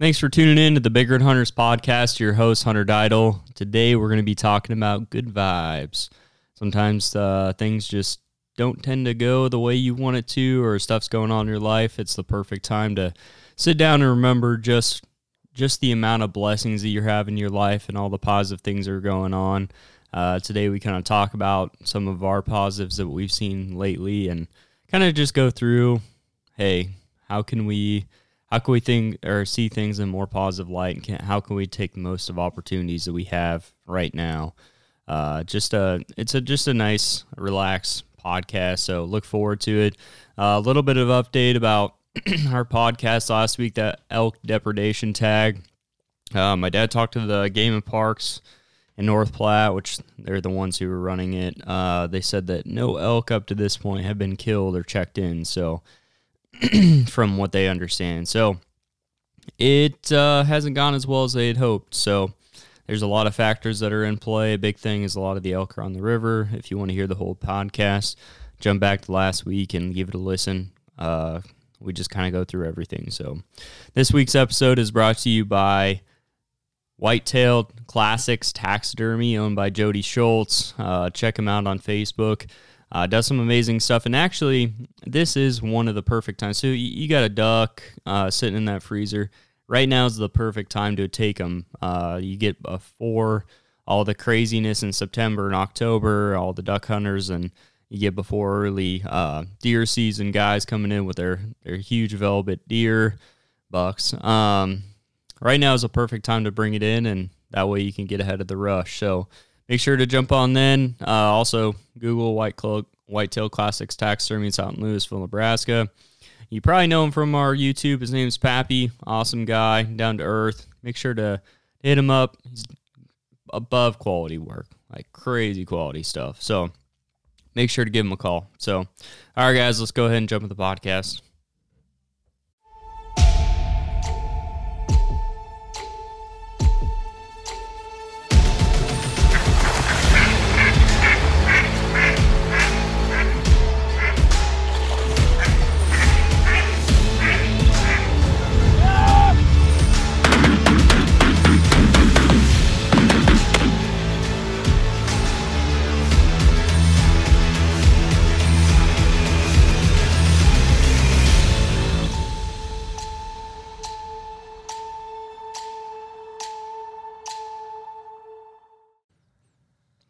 Thanks for tuning in to the Bigger and Hunters podcast. Your host, Hunter Dydle. Today, we're going to be talking about good vibes. Sometimes things just don't tend to go the way you want it to, or stuff's going on in your life. It's the perfect time to sit down and remember just the amount of blessings that you have in your life and all the positive things that are going on. Today, we kind of talk about some of our positives that we've seen lately and kind of just go through, hey, how can we think or see things in more positive light, and how can we take most of opportunities that we have right now? It's just a nice, relaxed podcast, so look forward to it. A little bit of update about our podcast last week, that elk depredation tag. My dad talked to the Game and Parks in North Platte, which they're the ones who were running it. They said that no elk up to this point have been killed or checked in, so from what they understand. So it hasn't gone as well as they had hoped. So there's a lot of factors that are in play. A big thing is a lot of the elk are on the river. If you want to hear the whole podcast, jump back to last week and give it a listen. We just kind of go through everything. So this week's episode is brought to you by Whitetail Classics Taxidermy, owned by Jody Schultz. Check him out on Facebook. Does some amazing stuff, and actually, this is one of the perfect times. So you got a duck sitting in that freezer. Right now is the perfect time to take them. You get before all the craziness in September and October, all the duck hunters, and you get before early deer season, guys coming in with their huge velvet deer bucks. Right now is a perfect time to bring it in, and that way you can get ahead of the rush. So make sure to jump on then. Also, Google White Cloak Whitetail Classics Taxidermy. It's out in Louisville, Nebraska. You probably know him from our YouTube. His name's Pappy. Awesome guy, down to earth. Make sure to hit him up. He's above quality work, like crazy quality stuff. So make sure to give him a call. So, all right, guys, let's go ahead and jump into the podcast.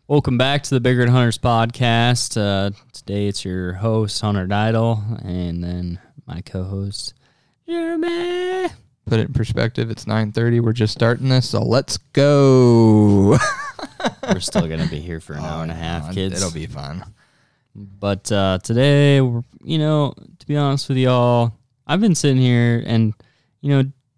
Welcome back to the Bigger and Hunters podcast. Today it's your host, Hunter Dydle, and then my co-host, Jeremy. Put it in perspective, it's 9:30. We're just starting this, so let's go. We're still going to be here for an hour and a half, kids. It'll be fun. But today, to be honest with y'all, I've been sitting here, and,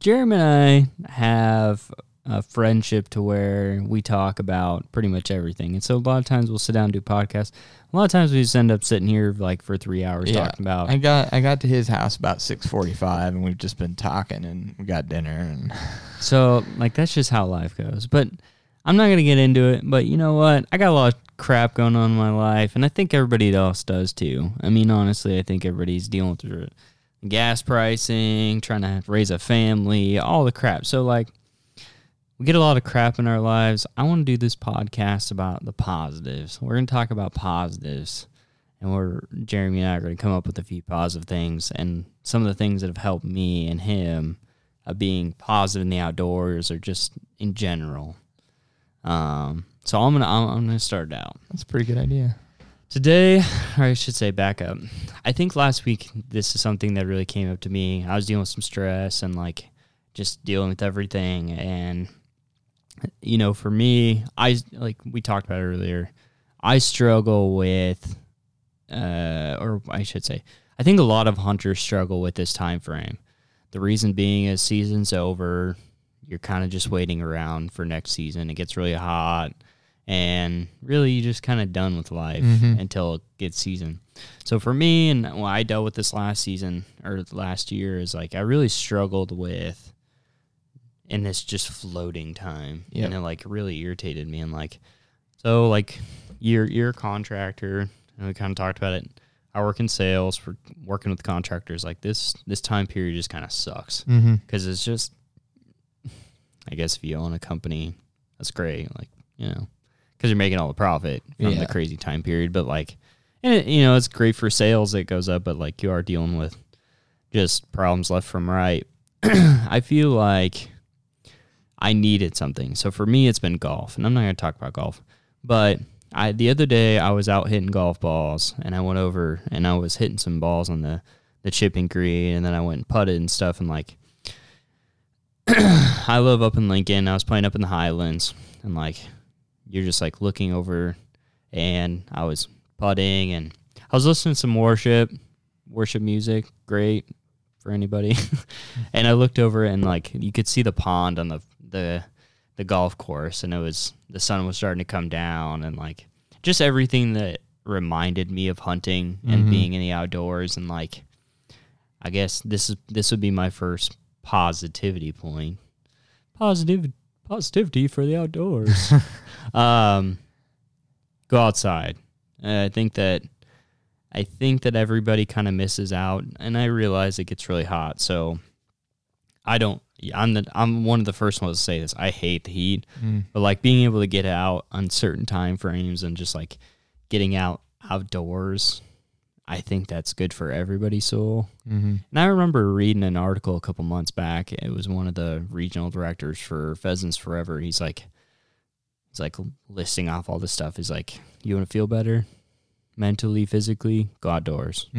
Jeremy and I have a friendship to where we talk about pretty much everything. And so a lot of times we'll sit down and do podcasts. A lot of times we just end up sitting here like for 3 hours talking about. I got to his house about 6:45 and we've just been talking and we got dinner. And so like, that's just how life goes, but I'm not going to get into it, but you know what? I got a lot of crap going on in my life, and I think everybody else does too. I mean, honestly, I think everybody's dealing through it. Gas pricing, trying to raise a family, all the crap. So like, we get a lot of crap in our lives. I want to do this podcast about the positives. We're going to talk about positives, and Jeremy and I are going to come up with a few positive things, and some of the things that have helped me and him being positive in the outdoors or just in general. So I'm gonna start out. That's a pretty good idea. Today, or I should say back up, I think last week this is something that really came up to me. I was dealing with some stress and like just dealing with everything, and for me, I like we talked about it earlier. I struggle with, or I should say, I think a lot of hunters struggle with this time frame. The reason being is season's over. You're kind of just waiting around for next season. It gets really hot, and really you're just kind of done with life until it gets season. So for me, and when I dealt with this last year, is like I really struggled with. And it's just floating time. Yep. And it like really irritated me. And like, so like you're a contractor, and we kind of talked about it. I work in sales for working with contractors. Like this time period just kind of sucks because it's just I guess if you own a company, that's great. Like, you know, because you're making all the profit from the crazy time period. But like, and it, you know, it's great for sales. It goes up, but like you are dealing with just problems left from right. I feel like I needed something. So for me, it's been golf, and I'm not going to talk about golf, but the other day I was out hitting golf balls, and I went over and I was hitting some balls on the chipping green, and then I went and putted and stuff. And like, I live up in Lincoln. I was playing up in the Highlands, and like, you're just like looking over, and I was putting, and I was listening to some worship music. Great for anybody. And I looked over, and like, you could see the pond on the golf course, and it was, the sun was starting to come down, and like just everything that reminded me of hunting and being in the outdoors. And like, I guess this would be my first positivity point. Positivity for the outdoors. Go outside. I think that everybody kind of misses out, and I realize it gets really hot. So I'm one of the first ones to say this. I hate the heat, but like being able to get out on certain time frames and just like getting out outdoors, I think that's good for everybody's soul. And I remember reading an article a couple months back. It was one of the regional directors for Pheasants Forever. He's like listing off all this stuff. He's like, you want to feel better mentally, physically? Go outdoors.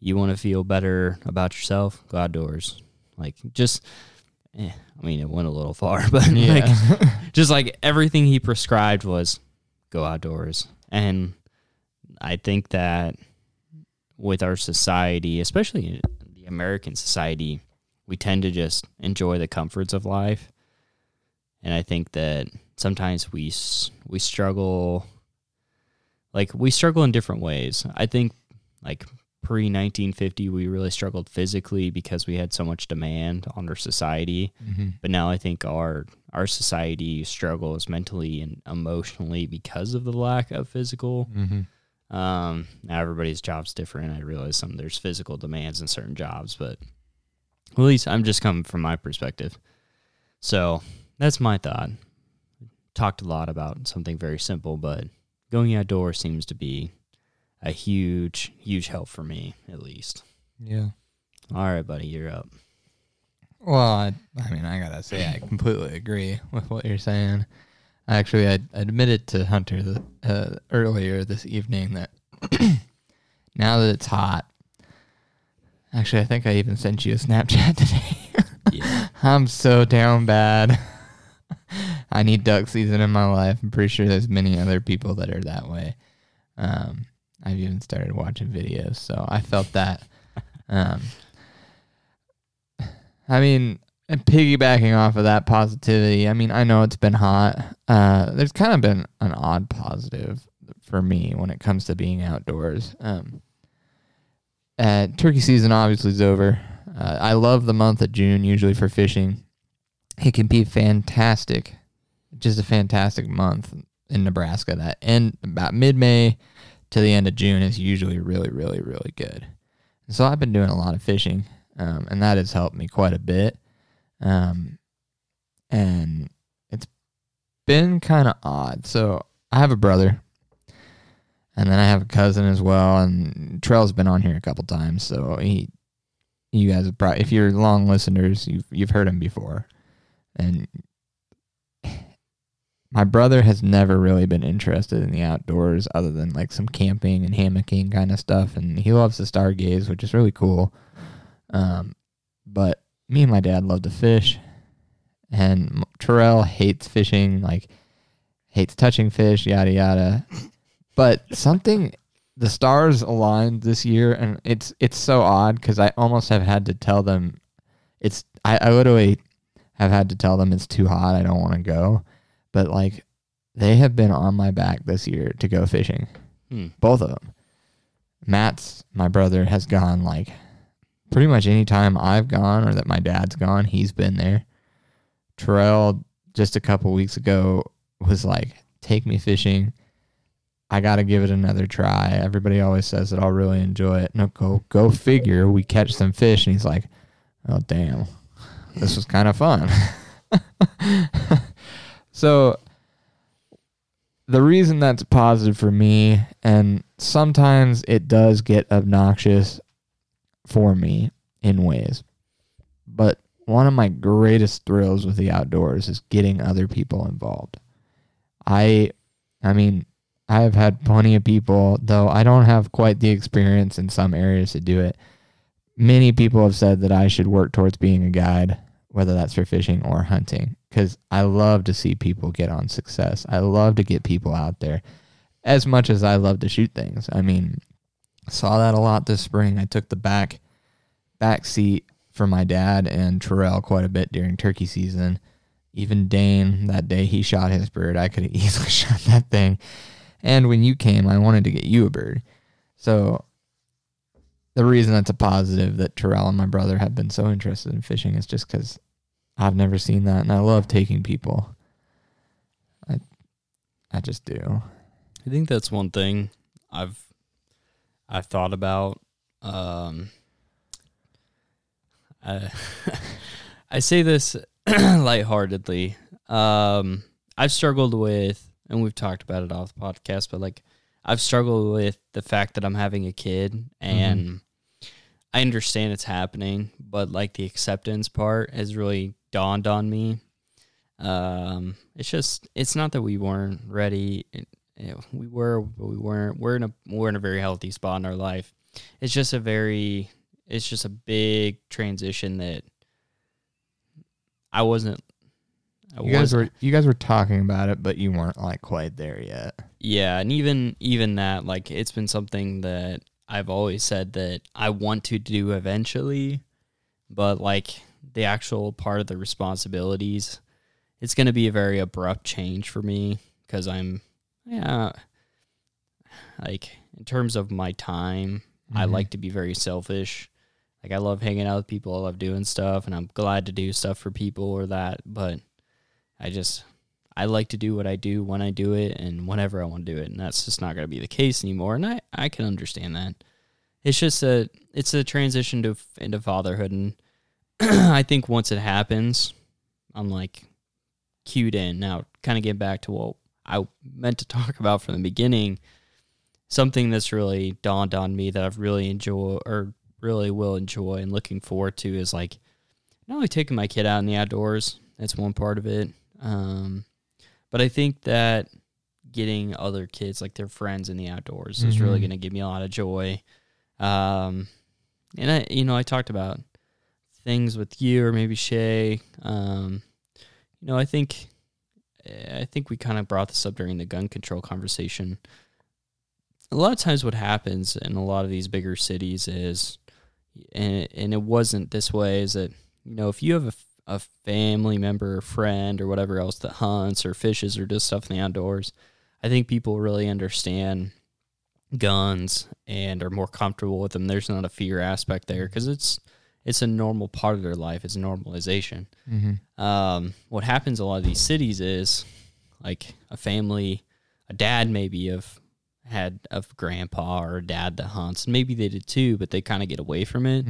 You want to feel better about yourself? Go outdoors. Like, just, I mean, it went a little far, but like, just like everything he prescribed was go outdoors. And I think that with our society, especially the American society, we tend to just enjoy the comforts of life. And I think that sometimes we struggle, like we struggle in different ways. I think like pre-1950, we really struggled physically because we had so much demand on our society. But now I think our society struggles mentally and emotionally because of the lack of physical. Now everybody's job's different. I realize there's physical demands in certain jobs, but at least I'm just coming from my perspective. So that's my thought. Talked a lot about something very simple, but going outdoors seems to be a huge, huge help for me, at least. Yeah. All right, buddy, you're up. Well, I mean, I gotta say, I completely agree with what you're saying. Actually, I admitted to Hunter earlier this evening that now that it's hot, actually, I think I even sent you a Snapchat today. I'm so down bad. I need duck season in my life. I'm pretty sure there's many other people that are that way. I've even started watching videos, so I felt that. I mean, and piggybacking off of that positivity, I mean, I know it's been hot. There's kind of been an odd positive for me when it comes to being outdoors. Turkey season obviously is over. I love the month of June, usually for fishing. It can be fantastic, just a fantastic month in Nebraska. That end about mid-May to the end of June is usually really, really, really good. And so I've been doing a lot of fishing, and that has helped me quite a bit. And it's been kind of odd. So I have a brother, and then I have a cousin as well. And Trell's been on here a couple times, so you guys have probably, if you're long listeners, you've heard him before. And my brother has never really been interested in the outdoors, other than like some camping and hammocking kind of stuff. And he loves to stargaze, which is really cool. But me and my dad love to fish, and Trell hates fishing, like hates touching fish, yada, yada. But the stars aligned this year, and it's so odd because I almost have had to tell them I literally have had to tell them it's too hot, I don't want to go. But like, they have been on my back this year to go fishing. Both of them. Matt's, my brother, has gone like, pretty much any time I've gone or that my dad's gone, he's been there. Trell, just a couple weeks ago, was like, take me fishing. I got to give it another try. Everybody always says that I'll really enjoy it. No, go figure. We catch some fish, and he's like, oh, damn. This was kind of fun. So the reason that's positive for me, and sometimes it does get obnoxious for me in ways, but one of my greatest thrills with the outdoors is getting other people involved. I mean, I have had plenty of people, though I don't have quite the experience in some areas to do it. Many people have said that I should work towards being a guide, whether that's for fishing or hunting, because I love to see people get on success. I love to get people out there as much as I love to shoot things. I mean, saw that a lot this spring. I took the back seat for my dad and Trell quite a bit during turkey season. Even Dane, that day he shot his bird, I could have easily shot that thing. And when you came, I wanted to get you a bird. So the reason that's a positive that Terrell and my brother have been so interested in fishing is just because I've never seen that, and I love taking people. I just do. I think that's one thing I've thought about. I say this lightheartedly. I've struggled with, and we've talked about it off the podcast, but like I've struggled with the fact that I'm having a kid, and I understand it's happening, but like the acceptance part has really dawned on me. It's not that we weren't ready. We were, but we weren't. We're in a very healthy spot in our life. It's just a big transition that I wasn't. You guys were talking about it, but you weren't like quite there yet. Yeah, and even that, like, it's been something that I've always said that I want to do eventually, but like the actual part of the responsibilities, it's going to be a very abrupt change for me because in terms of my time, I like to be very selfish. Like, I love hanging out with people, I love doing stuff, and I'm glad to do stuff for people or that, but I like to do what I do when I do it and whenever I want to do it, and that's just not going to be the case anymore, and I can understand that. It's just a transition into fatherhood, and I think once it happens, I'm like cued in. Now, kind of get back to what I meant to talk about from the beginning, something that's really dawned on me that I've really enjoyed or really will enjoy and looking forward to is like not only taking my kid out in the outdoors, that's one part of it. But I think that getting other kids, like their friends in the outdoors, is really going to give me a lot of joy. And I talked about things with you or maybe Shay. I think we kind of brought this up during the gun control conversation. A lot of times what happens in a lot of these bigger cities is, and it wasn't this way, is that, you know, if you have a family member or friend or whatever else that hunts or fishes or does stuff in the outdoors, I think people really understand guns and are more comfortable with them. There's not a fear aspect there because it's a normal part of their life. It's normalization. What happens in a lot of these cities is like a family, a dad maybe of grandpa or a dad that hunts, and maybe they did too, but they kind of get away from it.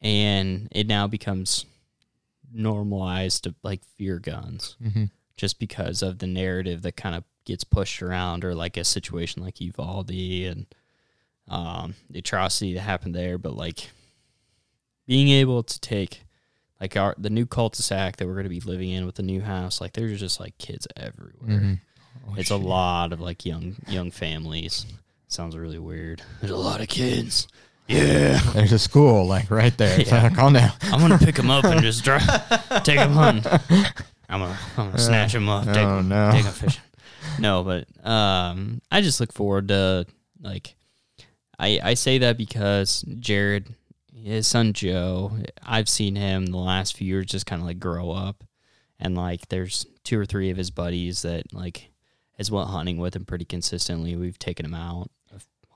And it now becomes normalized to like fear guns just because of the narrative that kind of gets pushed around, or like a situation like Evaldi and the atrocity that happened there. But like being able to take like the new cul-de-sac that we're going to be living in with the new house, like there's just like kids everywhere. It's a lot of like young families. Sounds really weird. There's a lot of kids. Yeah, there's a school like right there. Yeah. So, calm down. I'm gonna pick him up and just drive, take him hunting. I'm gonna snatch him up. Take him fishing. No, but I just look forward to like I say that because Jared, his son Joe, I've seen him the last few years just kind of like grow up, and like there's two or three of his buddies that like has went hunting with him pretty consistently. We've taken him out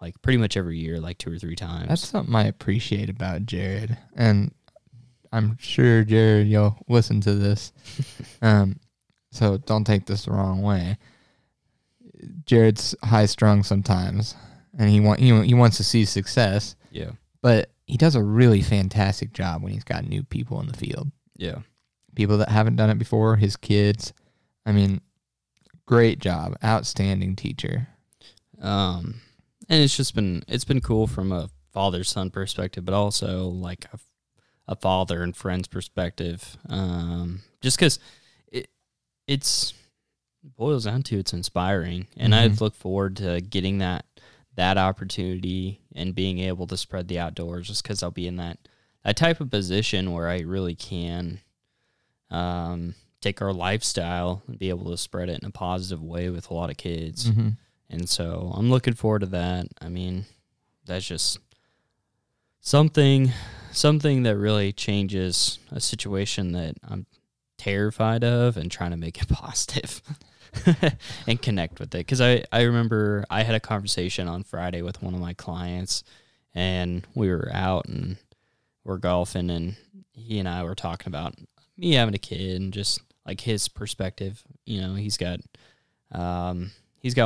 like pretty much every year, like two or three times. That's something I appreciate about Jared. And I'm sure, Jared, you'll listen to this. So don't take this the wrong way. Jared's high-strung sometimes, and he wants to see success. Yeah. But he does a really fantastic job when he's got new people in the field. Yeah. people that haven't done it before, his kids. I mean, great job. Outstanding teacher. And it's just been, it's been cool from a father-son perspective, but also like a father and friends perspective. Just because it's boils down to, it's inspiring. And I look forward to getting that opportunity and being able to spread the outdoors, just because I'll be in that type of position where I really can take our lifestyle and be able to spread it in a positive way with a lot of kids. Mm-hmm. And so I'm looking forward to that. I mean, that's just something that really changes a situation that I'm terrified of and trying to make it positive and connect with it. Because I remember I had a conversation on Friday with one of my clients, and we were out and we're golfing, and he and I were talking about me having a kid and just like his perspective. You know, he's got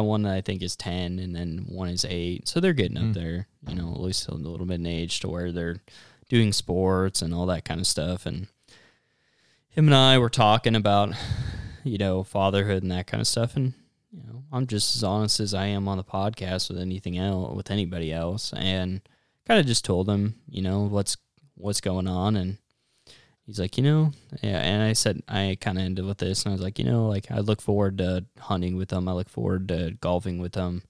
one that I think is 10 and then one is 8. So they're getting up there, you know, at least a little bit in age to where they're doing sports and all that kind of stuff. And him and I were talking about, you know, fatherhood and that kind of stuff. And, you know, I'm just as honest as I am on the podcast with anything else, with anybody else. And kind of just told him, you know, what's going on. And he's like, you know, yeah. And I said, I kind of ended with this, and I was like, you know, like, I look forward to hunting with them. I look forward to golfing with them.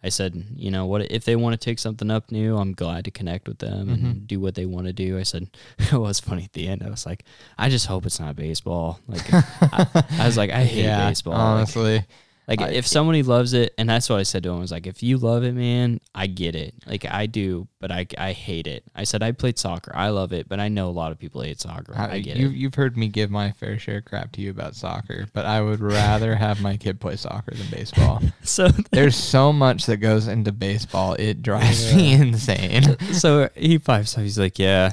I said, you know, what if they want to take something up new, I'm glad to connect with them and do what they want to do. I said, it was funny at the end. I was like, I just hope it's not baseball. Like, I was like, I hate baseball. Honestly. Like if somebody loves it, and that's what I said to him, I was like, if you love it, man, I get it. Like, I do, but I hate it. I said, I played soccer. I love it, but I know a lot of people hate soccer. I get it. You've heard me give my fair share of crap to you about soccer, but I would rather have my kid play soccer than baseball. So there's so much that goes into baseball. It drives me insane. So he pipes up. He's like, yeah.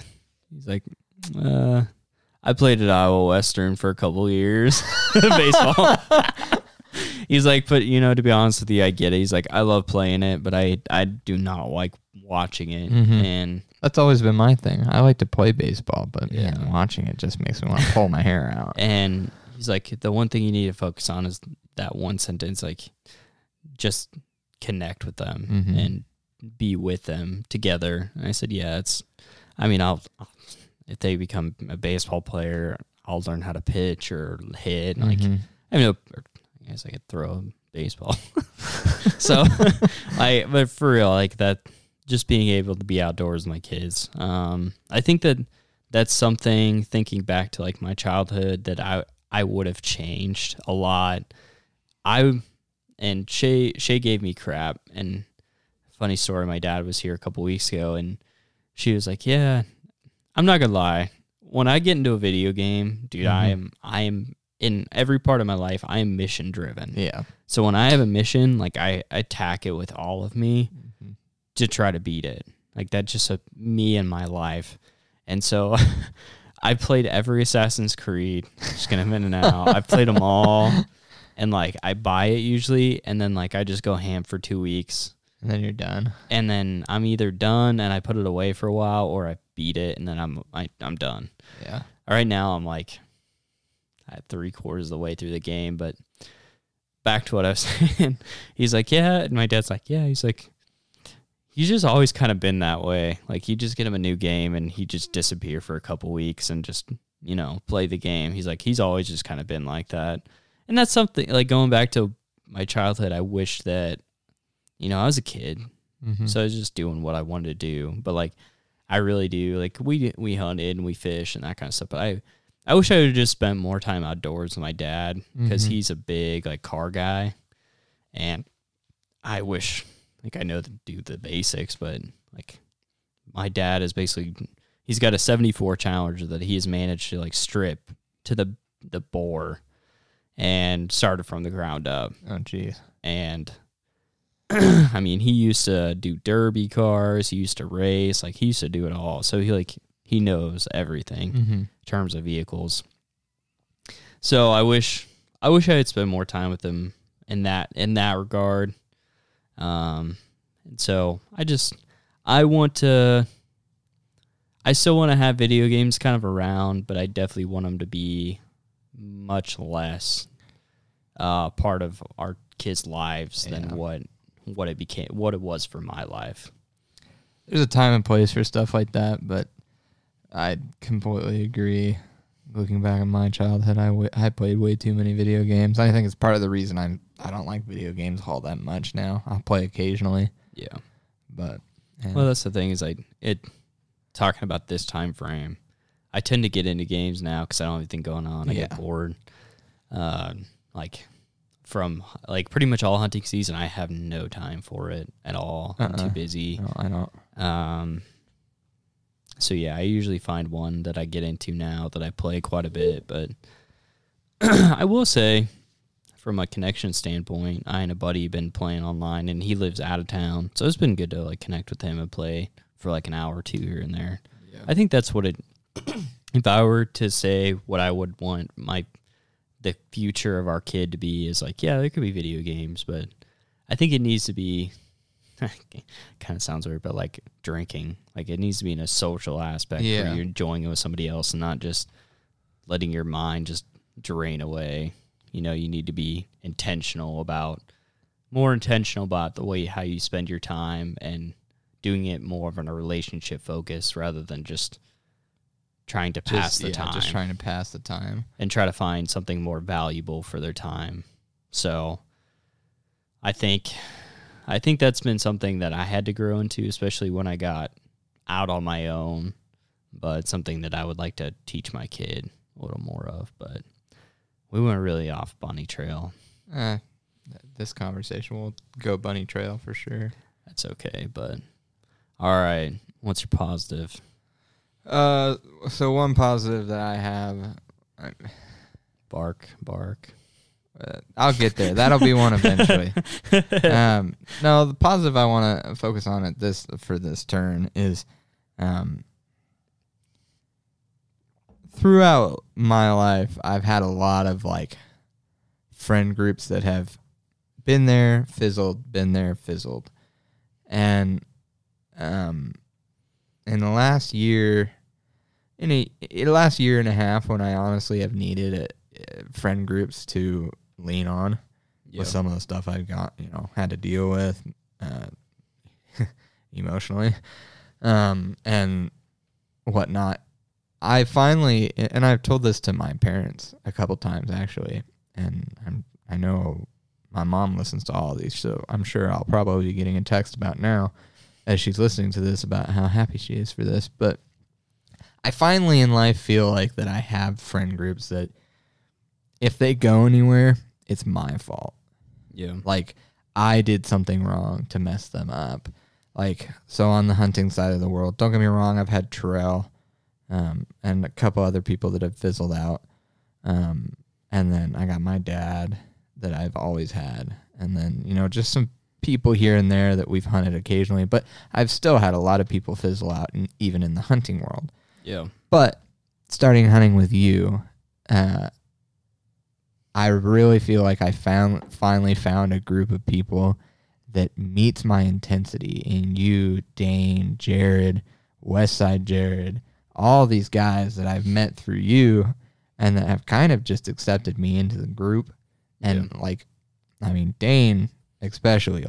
He's like, I played at Iowa Western for a couple years baseball. He's like, but, you know, to be honest with you, I get it. He's like, I love playing it, but I do not like watching it. Mm-hmm. And that's always been my thing. I like to play baseball, but man, watching it just makes me want to pull my hair out. And he's like, the one thing you need to focus on is that one sentence, like, just connect with them and be with them together. And I said, yeah, it's, I mean, if they become a baseball player, I'll learn how to pitch or hit. Like, I mean, I guess I could throw a baseball. So, but for real, like that, just being able to be outdoors with my kids. I think that's something, thinking back to like my childhood, that I would have changed a lot. And Shay gave me crap. And funny story, my dad was here a couple weeks ago, and she was like, yeah, I'm not gonna lie, when I get into a video game, dude, I am in every part of my life, I am mission driven. Yeah. So when I have a mission, like I attack it with all of me to try to beat it. Like that's just me and my life. And so I played every Assassin's Creed. Just gonna in and out. I've played them all. And like I buy it usually, and then like I just go ham for 2 weeks. And then you're done. And then I'm either done and I put it away for a while, or I beat it and then I'm done. Yeah. All right, now I'm like at 3/4 of the way through the game. But back to what I was saying, he's like, yeah. And my dad's like, yeah. He's like, he's just always kind of been that way. Like, you just get him a new game and he just disappear for a couple weeks and just, you know, play the game. He's like, he's always just kind of been like that. And that's something, like, going back to my childhood, I wish that, you know, I was a kid. So I was just doing what I wanted to do. But like, I really do. Like, we hunted and we fished and that kind of stuff. But I wish I would have just spent more time outdoors with my dad, because he's a big, like, car guy. And I wish, like, I know to do the basics, but, like, my dad is basically, he's got a 74 Challenger that he has managed to, like, strip to the bore and started from the ground up. Oh, geez. And, I mean, he used to do derby cars. He used to race. Like, he used to do it all. So, he, like, he knows everything in terms of vehicles. So I wish I had spent more time with him in that regard. And so I still want to have video games kind of around, but I definitely want them to be much less part of our kids' lives than what it became, what it was for my life. There's a time and place for stuff like that, but I completely agree. Looking back on my childhood, I played way too many video games. I think it's part of the reason I don't like video games all that much now. I'll play occasionally. Yeah. But well, that's the thing is talking about this time frame, I tend to get into games now because I don't have anything going on. I get bored. From pretty much all hunting season, I have no time for it at all. I'm too busy. No, I don't. So yeah, I usually find one that I get into now that I play quite a bit. But I will say, from a connection standpoint, I and a buddy have been playing online, and he lives out of town, so it's been good to like connect with him and play for like an hour or two here and there. Yeah. I think that's what it. If I were to say what I would want the future of our kid to be is like, yeah, there could be video games, but I think it needs to be, kind of sounds weird, but like drinking. Like it needs to be in a social aspect where you're enjoying it with somebody else and not just letting your mind just drain away. You know, you need to be more intentional about the way how you spend your time and doing it more of a relationship focus rather than just trying to pass the time. Just trying to pass the time. And try to find something more valuable for their time. So I think that's been something that I had to grow into, especially when I got out on my own, but something that I would like to teach my kid a little more of. But we went really off bunny trail. This conversation will go bunny trail for sure. That's okay, but all right. What's your positive? So one positive that I have, bark. I'll get there. That'll be one eventually. No, the positive I want to focus on for this turn is, throughout my life, I've had a lot of like friend groups that have been there, fizzled, and in the last year, last year and a half, when I honestly have needed friend groups to lean on with some of the stuff I've got, had to deal with emotionally and whatnot. I finally, and I've told this to my parents a couple times actually, and I know my mom listens to all of these, so I'm sure I'll probably be getting a text about now, as she's listening to this, about how happy she is for this. But I finally in life feel like that I have friend groups that if they go anywhere, it's my fault. Yeah. Like I did something wrong to mess them up. Like, so on the hunting side of the world, don't get me wrong, I've had Trell and a couple other people that have fizzled out. And then I got my dad that I've always had. And then, just some people here and there that we've hunted occasionally, but I've still had a lot of people fizzle out, and even in the hunting world. Yeah. But starting hunting with you, I really feel like I finally found a group of people that meets my intensity in you, Dane, Jared, Westside Jared, all these guys that I've met through you and that have kind of just accepted me into the group. And Dane especially,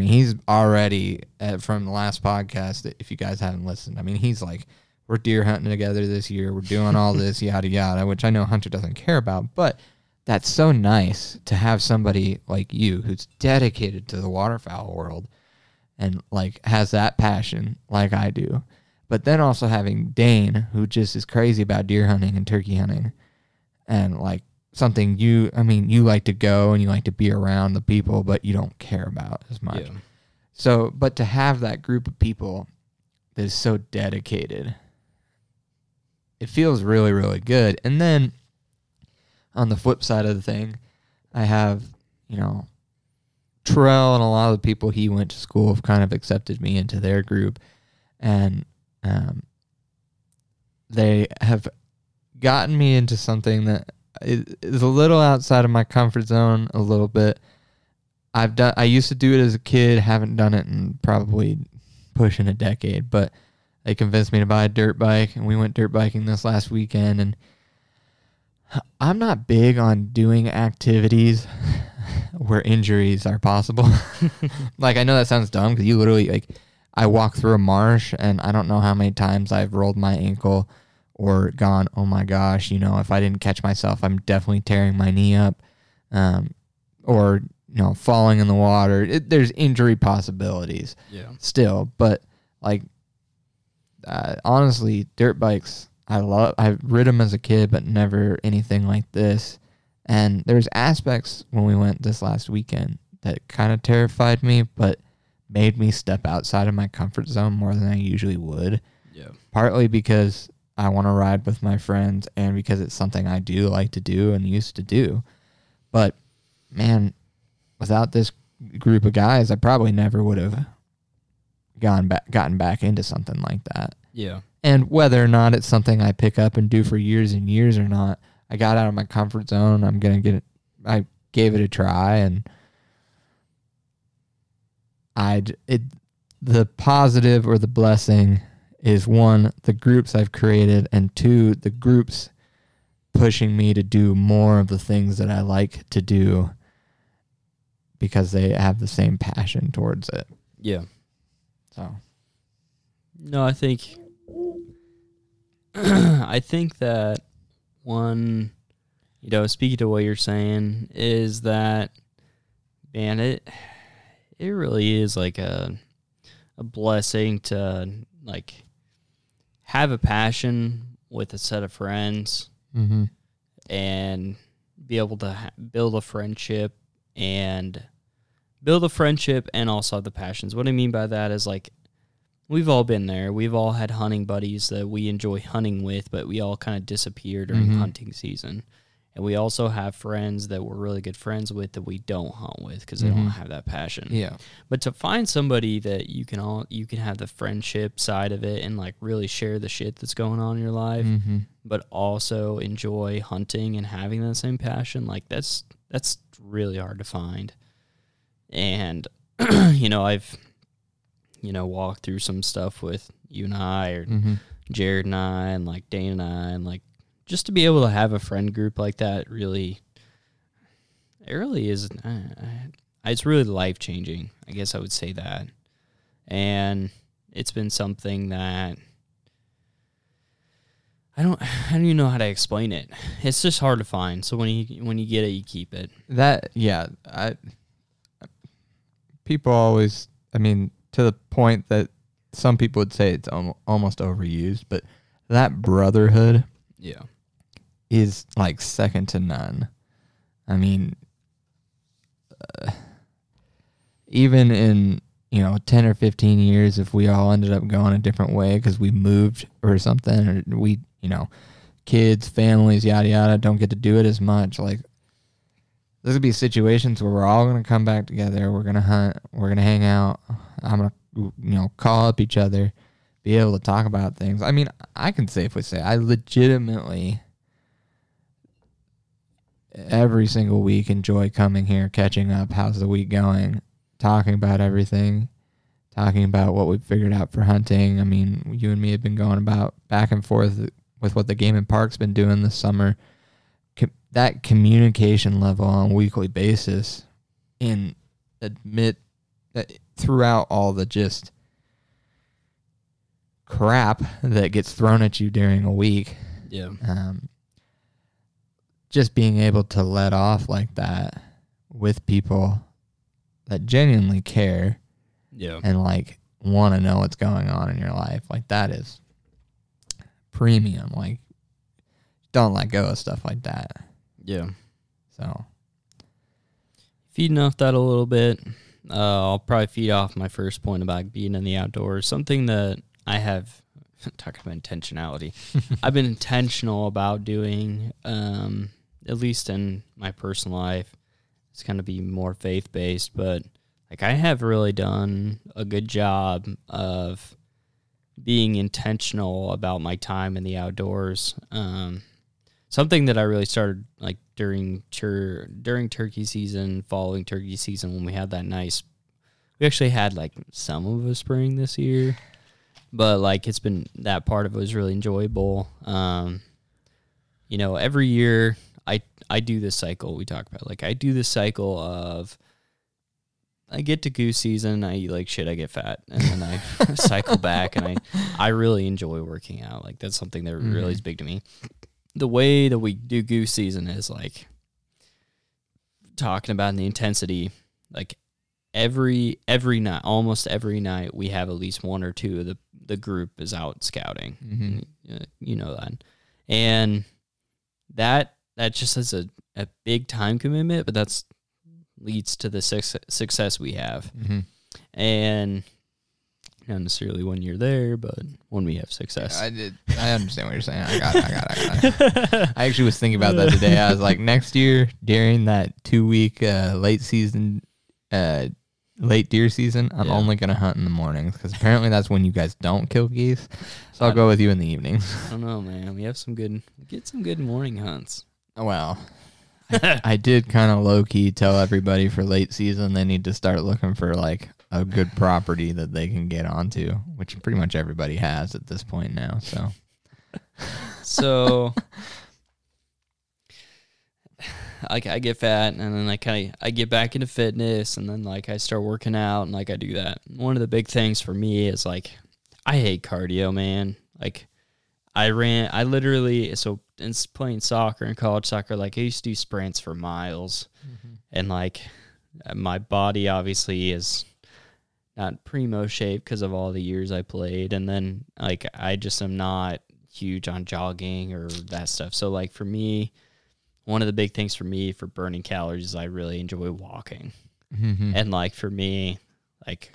he's already from the last podcast that if you guys haven't listened, he's like, we're deer hunting together this year. We're doing all this, yada, yada, which I know Hunter doesn't care about, but that's so nice to have somebody like you who's dedicated to the waterfowl world and has that passion like I do. But then also having Dane, who just is crazy about deer hunting and turkey hunting and something you like to go and you like to be around the people, but you don't care about as much. Yeah. So, but to have that group of people that is so dedicated, it feels really, really good. And then on the flip side of the thing, I have, Trell and a lot of the people he went to school have kind of accepted me into their group. And they have gotten me into something that is a little outside of my comfort zone a little bit. I used to do it as a kid, haven't done it in probably pushing a decade, but they convinced me to buy a dirt bike, and we went dirt biking this last weekend, and I'm not big on doing activities where injuries are possible. Like, I know that sounds dumb, because you literally, like, I walk through a marsh, and I don't know how many times I've rolled my ankle or gone, oh my gosh, you know, if I didn't catch myself, I'm definitely tearing my knee up, or, you know, falling in the water. There's injury possibilities still, but, like, honestly, dirt bikes, I rid them as a kid, but never anything like this. And there's aspects when we went this last weekend that kind of terrified me, but made me step outside of my comfort zone more than I usually would. Yeah. Partly because I want to ride with my friends, and because it's something I do like to do and used to do. But, man, without this group of guys, I probably never would have gotten back into something like that. Yeah. And whether or not it's something I pick up and do for years and years or not, I got out of my comfort zone. I'm going to get it. I gave it a try, and the positive or the blessing is, one, the groups I've created, and two, the groups pushing me to do more of the things that I like to do because they have the same passion towards it. Yeah. So. No, I think that one, you know, speaking to what you're saying, is that, man, it really is like a blessing to, like, have a passion with a set of friends, mm-hmm. and be able to build a friendship and also have the passions. What I mean by that is, like, we've all been there. We've all had hunting buddies that we enjoy hunting with, but we all kind of disappear during mm-hmm. hunting season. And we also have friends that we're really good friends with that we don't hunt with because mm-hmm. they don't have that passion. Yeah. But to find somebody that you can have the friendship side of it and, like, really share the shit that's going on in your life, mm-hmm. but also enjoy hunting and having that same passion, like, that's really hard to find. And you know, I've walk through some stuff with you and I, or mm-hmm. Jared and I, and, like, Dane and I, and, like, just to be able to have a friend group like that really is, it's really life-changing, I guess I would say that. And it's been something that I don't even know how to explain it. It's just hard to find. So when you get it, you keep it. That, yeah. People always, I mean, to the point that some people would say it's almost overused, but that brotherhood is, like, second to none. I mean, even in, 10 or 15 years, if we all ended up going a different way because we moved or something, or we, kids, families, yada, yada, don't get to do it as much, like, there's going to be situations where we're all going to come back together. We're going to hunt. We're going to hang out. I'm going to, call up each other, be able to talk about things. I mean, I can safely say I legitimately every single week enjoy coming here, catching up, how's the week going, talking about everything, talking about what we've figured out for hunting. I mean, you and me have been going about back and forth with what the Game and Parks been doing this summer. That communication level on a weekly basis throughout all the just crap that gets thrown at you during a week. Yeah. Just being able to let off like that with people that genuinely care. Yeah. And, like, want to know what's going on in your life. Like, that is premium. Like, don't let go of stuff like that. Yeah. So, feeding off that a little bit, I'll probably feed off my first point about being in the outdoors. Something that I have, talking about intentionality, I've been intentional about doing, at least in my personal life. It's going to be more faith-based, but, like, I have really done a good job of being intentional about my time in the outdoors. Something that I really started, like, during turkey season, following turkey season, when we had that nice, we actually had, like, some of a spring this year, but, like, it's been, that part of it was really enjoyable. Every year I do this cycle we talk about. Like, I do this cycle of I get to goose season, I eat like shit, I get fat, and then I cycle back, and I really enjoy working out. Like, that's something that really is big to me. The way that we do goose season is, like, talking about in the intensity, like, every night, almost every night, we have at least one or two of the group is out scouting. Mm-hmm. You know that. And that just is a big time commitment, but that's leads to the success we have. Mm-hmm. And not necessarily when you're there, but when we have success. Yeah, I understand what you're saying. I got it. I actually was thinking about that today. I was like, next year during that 2-week late deer season, I'm only going to hunt in the mornings, because apparently that's when you guys don't kill geese. So I'll go with you in the evenings. I don't know, man. We have some good morning hunts. Well, I did kind of low-key tell everybody for late season they need to start looking for, like, a good property that they can get onto, which pretty much everybody has at this point now. So like, I get fat, and then I get back into fitness, and then, like, I start working out, and, like, I do that. One of the big things for me is, like, I hate cardio, man. Like, in playing soccer and college soccer, like, I used to do sprints for miles, and, like, my body obviously is not primo shape because of all the years I played, and then, like, I just am not huge on jogging or that stuff. So, like, for me, one of the big things for me for burning calories is I really enjoy walking, and, like, for me, like,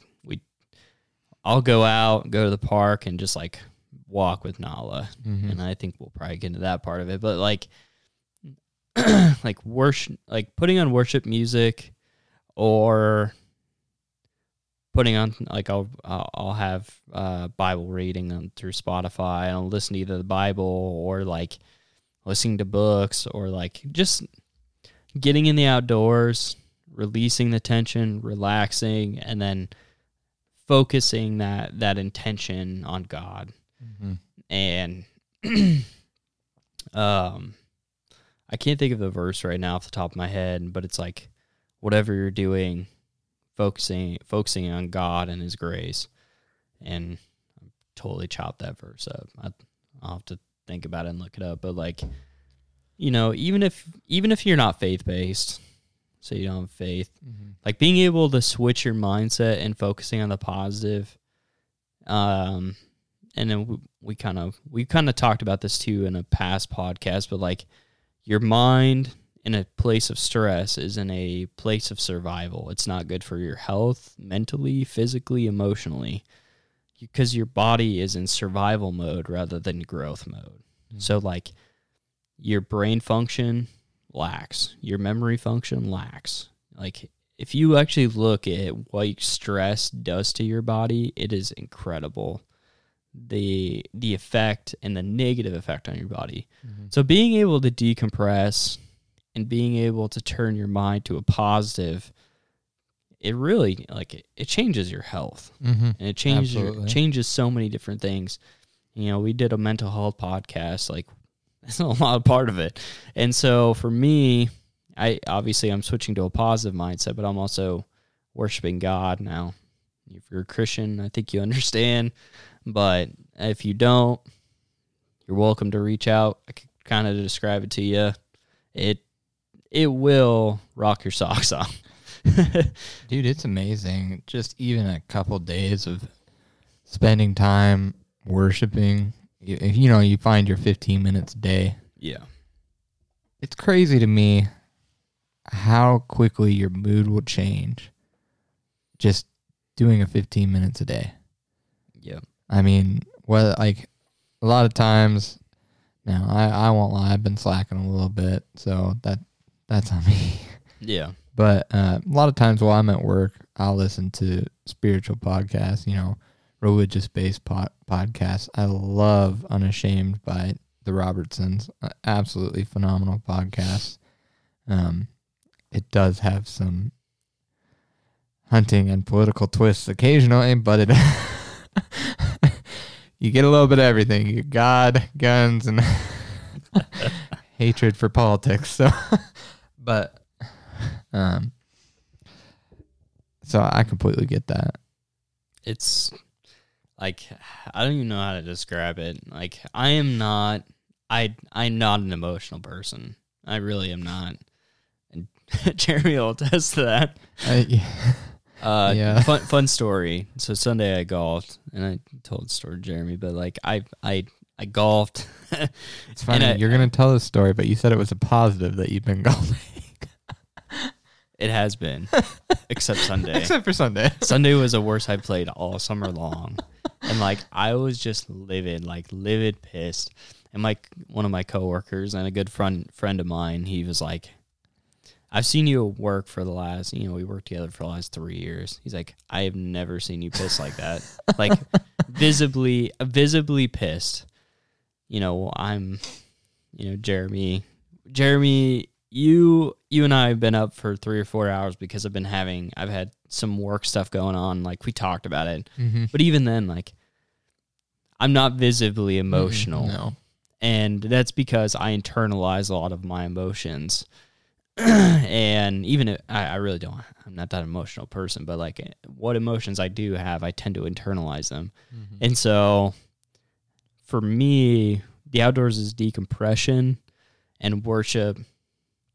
I'll go out, go to the park, and just, like, walk with Nala, and I think we'll probably get into that part of it. But, like, like, worship, like, putting on worship music, or putting on, like, I'll have Bible reading through Spotify, and I'll listen to either the Bible or, like, listening to books, or, like, just getting in the outdoors, releasing the tension, relaxing, and then focusing that intention on God. And I can't think of the verse right now off the top of my head, but it's like, whatever you're doing, focusing on God and His grace. And I totally chopped that verse up. I'll have to think about it and look it up. But, like, you know, even if you're not faith based, so you don't have faith, like, being able to switch your mindset and focusing on the positive. And then we kind of talked about this too in a past podcast, but, like, your mind in a place of stress is in a place of survival. It's not good for your health, mentally, physically, emotionally, because your body is in survival mode rather than growth mode. So, like, your brain function lacks, your memory function lacks. Like, if you actually look at what stress does to your body, it is incredible, the effect and the negative effect on your body. So being able to decompress and being able to turn your mind to a positive, it really, like, it changes your health, and it changes changes so many different things. You know, we did a mental health podcast, like, that's a lot of part of it. And so for me, I'm switching to a positive mindset, but I'm also worshiping God now. If you're a Christian, I think you understand. But if you don't, you're welcome to reach out. I could kind of describe it to you. It will rock your socks off. Dude, it's amazing. Just even a couple days of spending time worshiping. You know, you find your 15 minutes a day. Yeah. It's crazy to me how quickly your mood will change just doing a 15 minutes a day. Yeah. I mean, well, like, a lot of times now, I won't lie, I've been slacking a little bit, so that's on me. Yeah. But a lot of times while I'm at work, I'll listen to spiritual podcasts, you know, religious-based podcasts. I love Unashamed by the Robertsons. Absolutely phenomenal podcast. It does have some hunting and political twists occasionally, but it... You get a little bit of everything. You got guns and hatred for politics. So, but, so I completely get that. It's like, I don't even know how to describe it. Like, I'm not an emotional person. I really am not. And Jeremy will attest to that. Yeah. Fun story. So Sunday I golfed, and I told the story to Jeremy, but like I golfed. It's funny. You're going to tell the story, but you said it was a positive that you've been golfing. It has been, except Sunday. Except for Sunday. Sunday was the worst I played all summer long. And like I was just livid pissed. And like one of my coworkers and a good friend of mine, he was like, I've seen you work for the last, we worked together for the last 3 years. He's like, I have never seen you pissed like that. Like visibly pissed. Jeremy, you and I have been up for 3 or 4 hours because I've had some work stuff going on. Like we talked about it, but even then, like I'm not visibly emotional. No. And that's because I internalize a lot of my emotions. And even if I really don't, I'm not that emotional person, but like what emotions I do have, I tend to internalize them. Mm-hmm. And so for me, the outdoors is decompression, and worship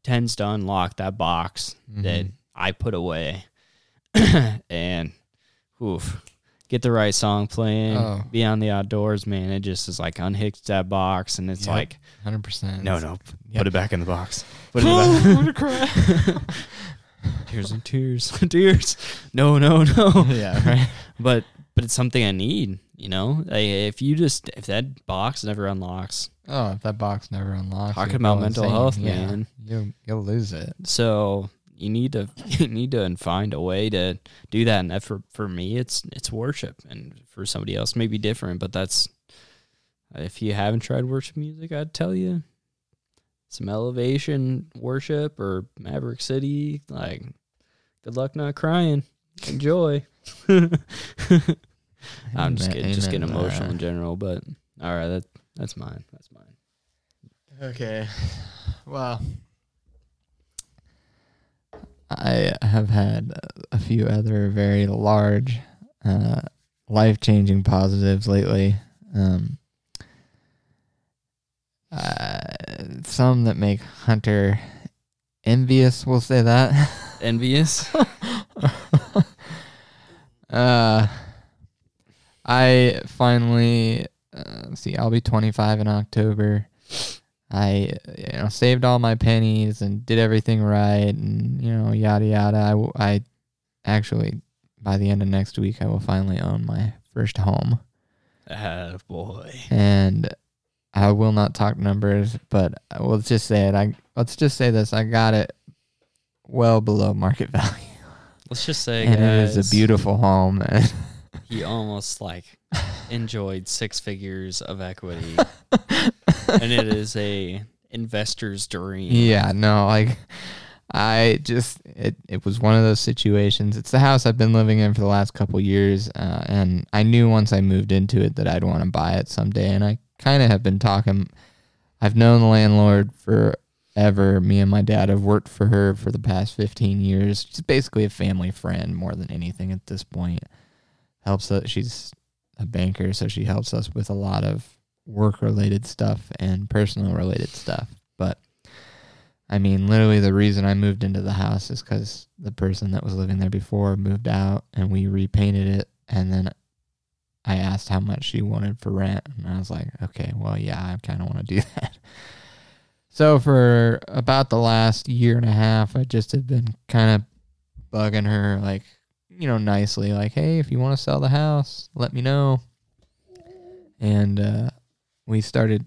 tends to unlock that box that I put away and get the right song playing, be on the outdoors, man. It just is like unhitched that box, and it's like 100%. No, put it back in the box. Put it back. Tears. No. Yeah, right. But it's something I need. Like if that box never unlocks. Oh, if that box never unlocks. Talking about mental health, man, you'll lose it. So. You need to find a way to do that, and that for me, it's worship, and for somebody else it may be different. But that's, if you haven't tried worship music, I'd tell you some Elevation Worship or Maverick City. Like, good luck not crying. Enjoy. I'm just getting emotional in general. But all right, that's mine. That's mine. Okay. Well. I have had a few other very large, life-changing positives lately. Some that make Hunter envious, we'll say that. Envious? I finally, I'll be 25 in October. I saved all my pennies and did everything right, and yada yada. I actually, by the end of next week, I will finally own my first home. Oh boy! And I will not talk numbers, but we'll just say it. Let's just say this: I got it well below market value. Let's just say, and guys, it is a beautiful home. He almost enjoyed 6 figures of equity. And it is a investor's dream. Yeah, no, it was one of those situations. It's the house I've been living in for the last couple years, and I knew once I moved into it that I'd want to buy it someday, and I kind of have been talking. I've known the landlord forever. Me and my dad have worked for her for the past 15 years. She's basically a family friend more than anything at this point. Helps us. She's a banker, so she helps us with a lot of work-related stuff and personal-related stuff. But, literally the reason I moved into the house is because the person that was living there before moved out, and we repainted it, and then I asked how much she wanted for rent, and I was like, okay, well, yeah, I kind of want to do that. So for about the last year and a half, I just had been kind of bugging her, nicely, hey, if you want to sell the house, let me know. And, we started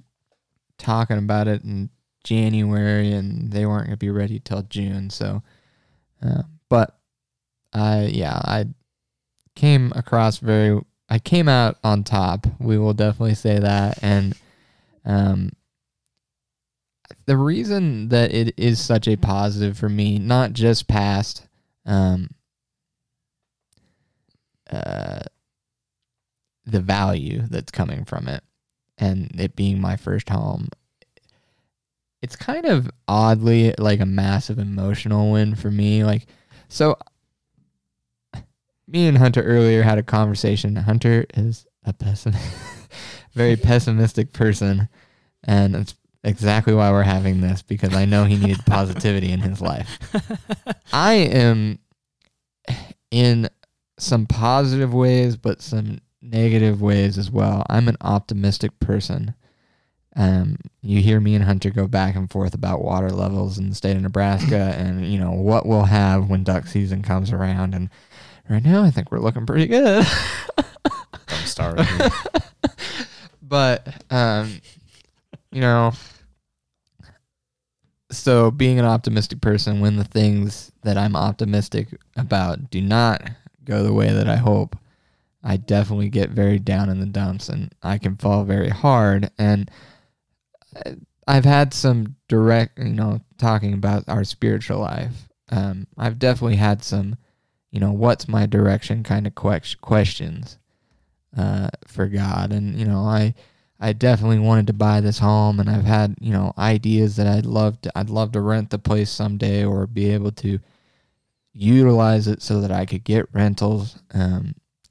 talking about it in January, and they weren't going to be ready till June. So, I came out on top. We will definitely say that. And, the reason that it is such a positive for me, not just past, the value that's coming from it, and it being my first home, it's kind of oddly like a massive emotional win for me. Like, so me and Hunter earlier had a conversation. Hunter is a pessimist, very pessimistic person. And it's exactly why we're having this, because I know he needed positivity in his life. I am in some positive ways, but some negative ways as well. I'm an optimistic person. You hear me and Hunter go back and forth about water levels in the state of Nebraska and, you know, what we'll have when duck season comes around. And right now I think we're looking pretty good. I'm starving. But, you know, so being an optimistic person, when the things that I'm optimistic about do not go the way that I hope, I definitely get very down in the dumps and I can fall very hard. And I've had some direct, you know, talking about our spiritual life. I've definitely had some, you know, what's my direction kind of questions for God. And, you know, I definitely wanted to buy this home, and I've had, you know, ideas that I'd love to rent the place someday or be able to utilize it so that I could get rentals.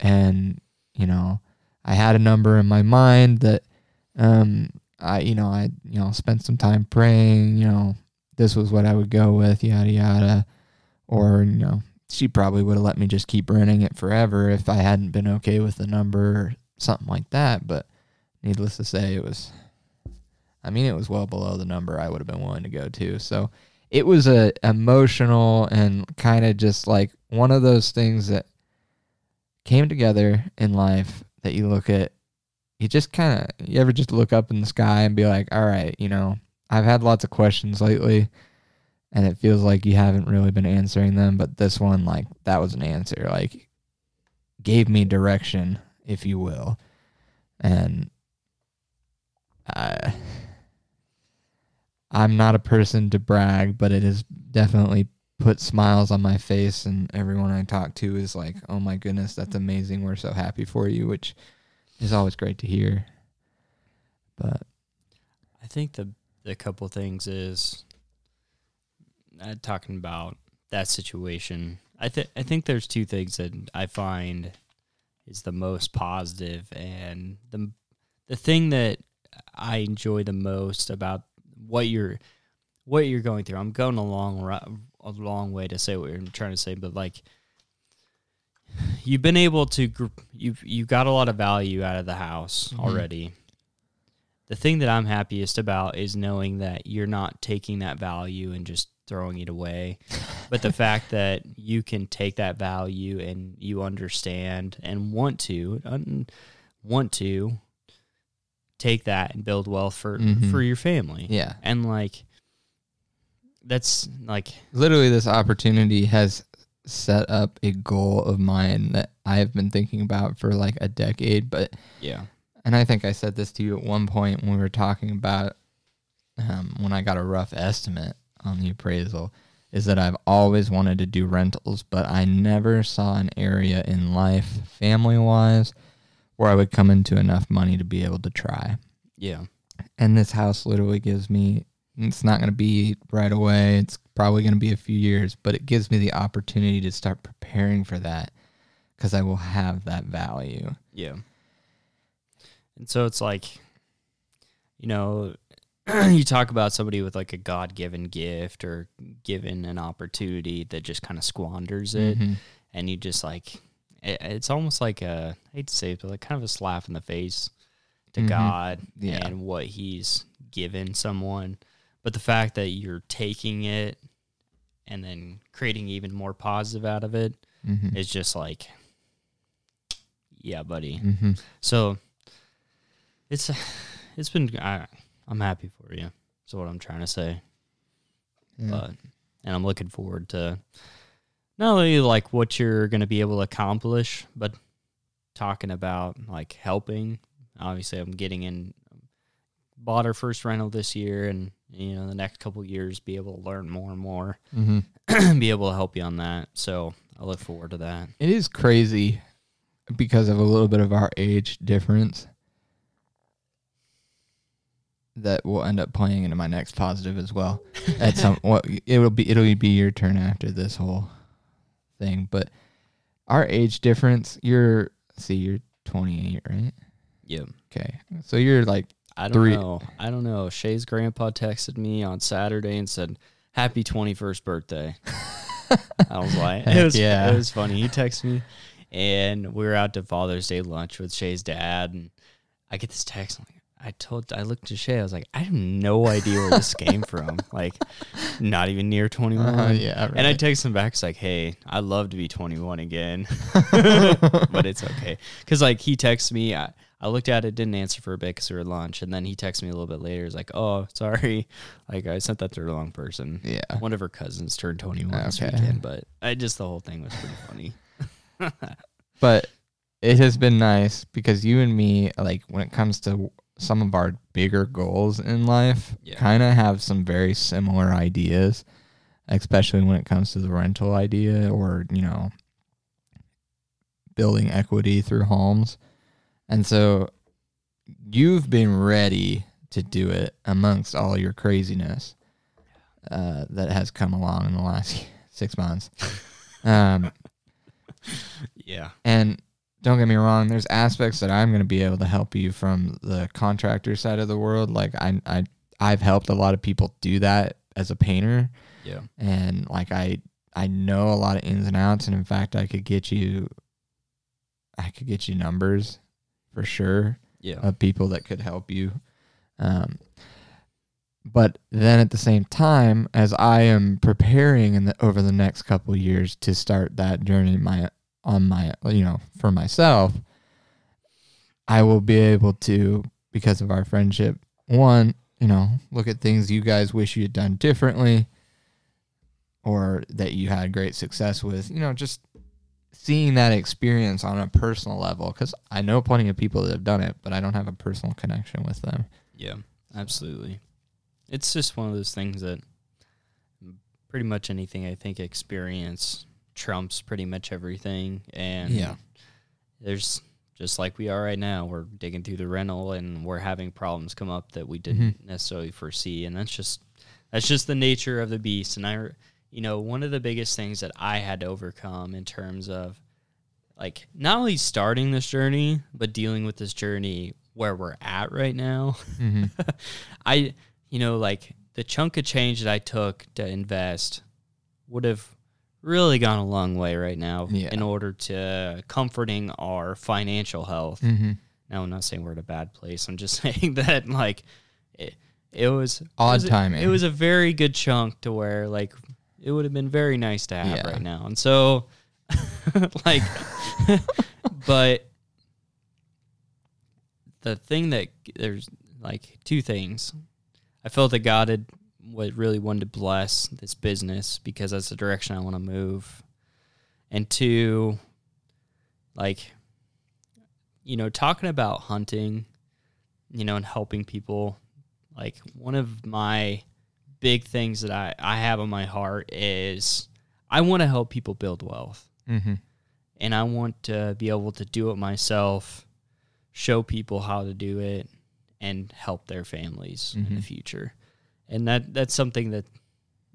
And, you know, I had a number in my mind that, I spent some time praying, you know, this was what I would go with, yada, yada. Or, you know, she probably would have let me just keep renting it forever if I hadn't been okay with the number or something like that. But needless to say, it was well below the number I would have been willing to go to. So it was a emotional and kind of just like one of those things that came together in life that you look at, you ever just look up in the sky and be like, all right, you know, I've had lots of questions lately and it feels like you haven't really been answering them. But this one, like, that was an answer, like gave me direction, if you will. And I'm not a person to brag, but it is definitely put smiles on my face, and everyone I talk to is like, oh my goodness, that's amazing, we're so happy for you, which is always great to hear. But I think the couple things is talking about that situation, I think there's two things that I find is the most positive, and the thing that I enjoy the most about what you're going through. I'm going a long way to say what I'm trying to say, but like you've been able to you got a lot of value out of the house already. The thing that I'm happiest about is knowing that you're not taking that value and just throwing it away, but the fact that you can take that value and you understand and want to take that and build wealth for your family. Yeah, and like. That's like literally this opportunity has set up a goal of mine that I have been thinking about for like a decade. But yeah, and I think I said this to you at one point when we were talking about when I got a rough estimate on the appraisal, is that I've always wanted to do rentals, but I never saw an area in life, family wise, where I would come into enough money to be able to try. Yeah. And this house literally gives me. It's not going to be right away. It's probably going to be a few years, but it gives me the opportunity to start preparing for that because I will have that value. Yeah. And so it's like, you know, you talk about somebody with like a God-given gift or given an opportunity that just kind of squanders it. Mm-hmm. And you just like, it's almost like a, I hate to say it, but like kind of a slap in the face to God and what he's given someone. But the fact that you're taking it and then creating even more positive out of it is just like, yeah, buddy. Mm-hmm. So it's been, I'm happy for you. That's what I'm trying to say. Yeah. But, and I'm looking forward to not only like what you're going to be able to accomplish, but talking about like helping. Obviously, I'm getting in. Bought our first rental this year, and you know the next couple of years be able to learn more and more, be able to help you on that. So I look forward to that. It is crazy because of a little bit of our age difference. that will end up playing into my next positive as well. At some, it'll be your turn after this whole thing. But our age difference, you're 28, right? Yeah. Okay. So you're like I don't know. Shay's grandpa texted me on Saturday and said, "Happy 21st birthday." I was like, it was funny. He texted me, and we were out to Father's Day lunch with Shay's dad, and I get this text. I looked to Shay. I was like, I have no idea where this came from. Like, not even near 21. Yeah, right. And I text him back. It's like, hey, I'd love to be 21 again, but it's okay. Because, like, he texts me. I looked at it, didn't answer for a bit because we were at lunch. And then he texts me a little bit later. He's like, oh, sorry. Like, I sent that to the wrong person. Yeah. One of her cousins turned 21 this weekend. But the whole thing was pretty funny. But it has been nice because you and me, like, when it comes to some of our bigger goals in life, kind of have some very similar ideas, especially when it comes to the rental idea or, you know, building equity through homes. And so you've been ready to do it amongst all your craziness that has come along in the last 6 months. Yeah. And don't get me wrong, there's aspects that I'm going to be able to help you from the contractor side of the world. Like I've helped a lot of people do that as a painter. Yeah. And like I know a lot of ins and outs, and in fact I could get you numbers for sure, of people that could help you. But then at the same time, as I am preparing over the next couple of years to start that journey for myself, I will be able to, because of our friendship, one, you know, look at things you guys wish you had done differently or that you had great success with, you know, just seeing that experience on a personal level, because I know plenty of people that have done it, but I don't have a personal connection with them. Yeah, absolutely. It's just one of those things that pretty much anything, I think, experience trumps pretty much everything. And there's, just like we are right now, we're digging through the rental and we're having problems come up that we didn't necessarily foresee. And that's just the nature of the beast. And you know, one of the biggest things that I had to overcome in terms of, like, not only starting this journey, but dealing with this journey where we're at right now. Mm-hmm. I, you know, like, the chunk of change that I took to invest would have really gone a long way right now in order to comforting our financial health. Mm-hmm. Now, I'm not saying we're at a bad place. I'm just saying that, like, it was odd timing. It was a very good chunk to where, like, it would have been very nice to have right now. And so, like, but the thing that there's, like, two things. I felt that God had really wanted to bless this business because that's the direction I want to move. And two, like, you know, talking about hunting, you know, and helping people, like, one of my big things that I have on my heart is I want to help people build wealth. Mm-hmm. And I want to be able to do it myself, show people how to do it, and help their families in the future. And that's something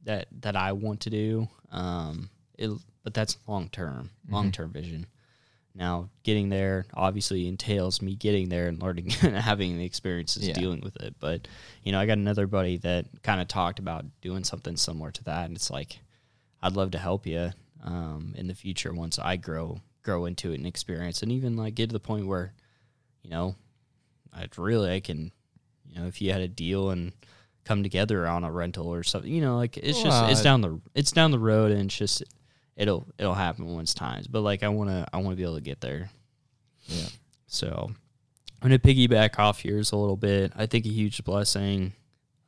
that I want to do. But that's long-term vision. Now, getting there obviously entails me getting there and learning and having the experiences dealing with it. But, you know, I got another buddy that kind of talked about doing something similar to that. And it's like, I'd love to help you in the future once I grow into it and experience. And even, like, get to the point where, you know, I can, you know, if you had a deal and come together on a rental or something, you know, like, it's it's down the road, and it's just, It'll happen once times, but, like, I wanna be able to get there. Yeah. So I'm gonna piggyback off yours a little bit. I think a huge blessing,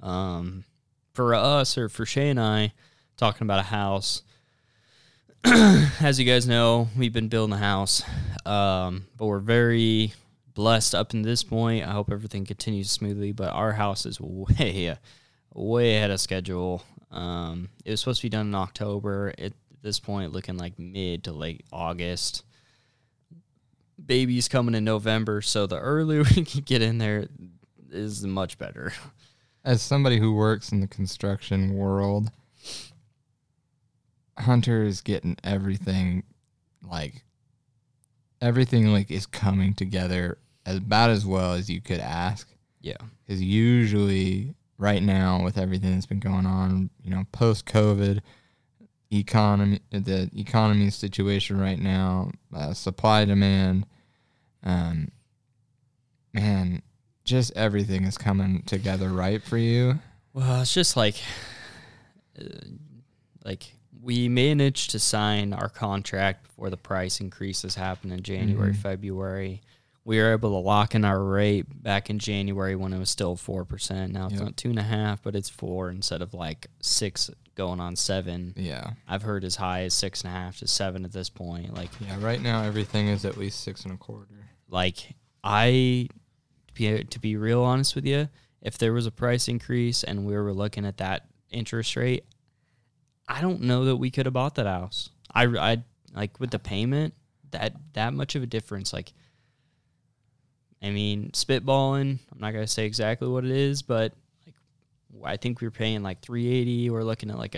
for us, or for Shay and I, talking about a house. As you guys know, we've been building a house, but we're very blessed up to this point. I hope everything continues smoothly, but our house is way ahead of schedule. It was supposed to be done in October. This point, looking like mid to late August. Baby's coming in November, so the earlier we can get in there, is much better. As somebody who works in the construction world, Hunter is getting everything is coming together about as well as you could ask. Yeah. Because usually right now with everything that's been going on, you know, post-COVID, the economy situation right now, supply, demand, man, just everything is coming together right for you. Well, it's just we managed to sign our contract before the price increases happened in January, mm-hmm. February. We were able to lock in our rate back in January when it was still 4%. Now it's not 2.5%, but it's 4 instead of 6 going on 7. Yeah. I've heard as high as 6.5 to 7 at this point. Right now everything is at least 6.25. To be real honest with you, if there was a price increase and we were looking at that interest rate, I don't know that we could have bought that house. I with the payment, that much of a difference, spitballing, I'm not going to say exactly what it is, but I think we were paying $380. We're looking at a $2,500,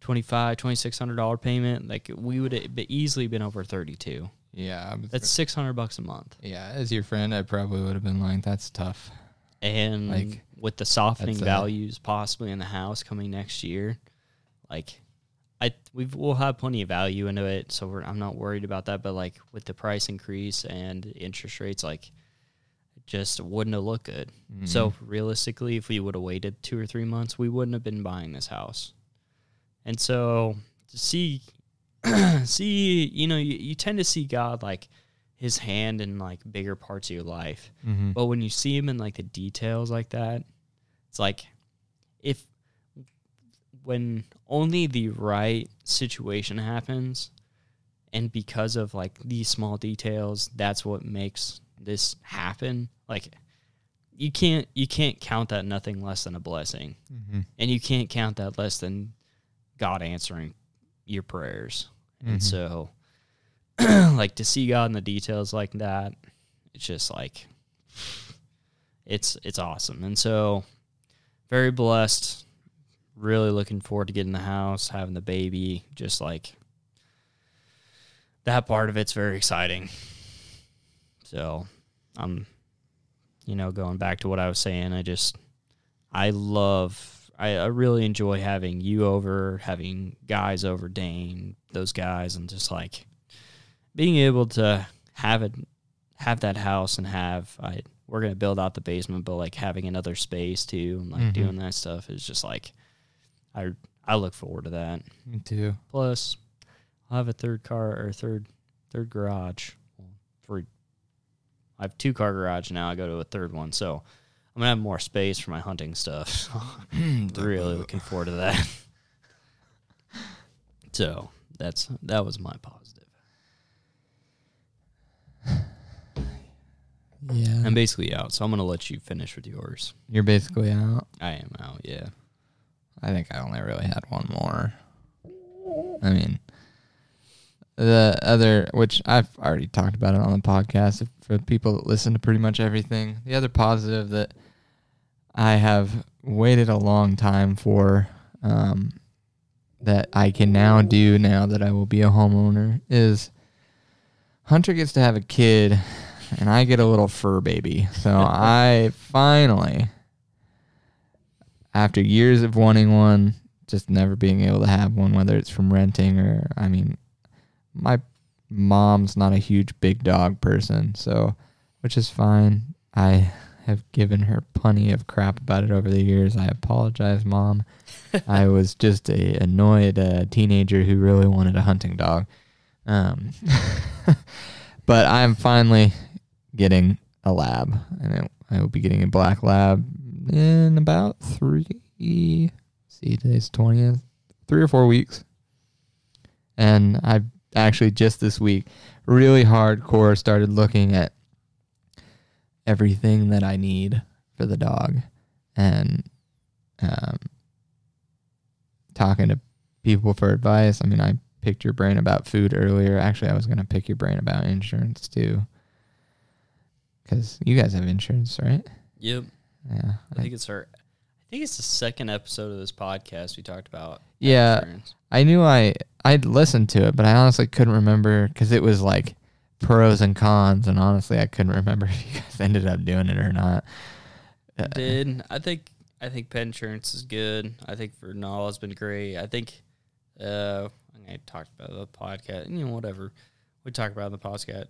$2,600 payment. We would have easily been over $3,200. Yeah. That's $600 a month. Yeah. As your friend, I probably would have been that's tough. And with the softening values possibly in the house coming next year, we'll have plenty of value into it. So I'm not worried about that. But with the price increase and interest rates, just wouldn't have looked good. Mm-hmm. So realistically, if we would have waited 2 or 3 months, we wouldn't have been buying this house. And so to see, you tend to see God, his hand in bigger parts of your life. Mm-hmm. But when you see him in the details like that, it's when only the right situation happens, and because of these small details, that's what makes this happen. You can't count that nothing less than a blessing, mm-hmm. and you can't count that less than God answering your prayers. Mm-hmm. And so, to see God in the details like that, it's just it's awesome. And so, very blessed. Really looking forward to getting the house, having the baby. Just that part of it's very exciting. So, I'm, going back to what I was saying, I really enjoy having you over, having guys over, Dane, those guys, and just being able to have that house and we're going to build out the basement, but having another space too, and mm-hmm. doing that stuff is just I look forward to that. Me too. Plus, I'll have a third car or third garage for. I have 2-car garage now. I go to a third one, so I'm gonna have more space for my hunting stuff. Really looking forward to that. So that was my positive. Yeah, I'm basically out, so I'm gonna let you finish with yours. You're basically out. I am out. Yeah, I think I only really had one more. The other, which I've already talked about it on the podcast for people that listen to pretty much everything. The other positive that I have waited a long time for, that I can now do now that I will be a homeowner, is Hunter gets to have a kid and I get a little fur baby. So I finally, after years of wanting one, just never being able to have one, whether it's from renting or, my mom's not a huge big dog person, so, which is fine. I have given her plenty of crap about it over the years. I apologize, Mom. I was just a annoyed teenager who really wanted a hunting dog. But I'm finally getting a lab, and I will be getting a black lab in about 3 or 4 weeks. And I've actually just this week really hardcore started looking at everything that I need for the dog, and talking to people for advice. I picked your brain about food earlier. Actually, I was going to pick your brain about insurance too, because you guys have insurance, right? Yep. Yeah. I think it's the second episode of this podcast we talked about. Yeah. I knew I'd listened to it, but I honestly couldn't remember because it was like pros and cons, and honestly I couldn't remember if you guys ended up doing it or not. I think pet insurance is good. I think for Nala has been great. I think I talked about the podcast, whatever we talk about in the podcast.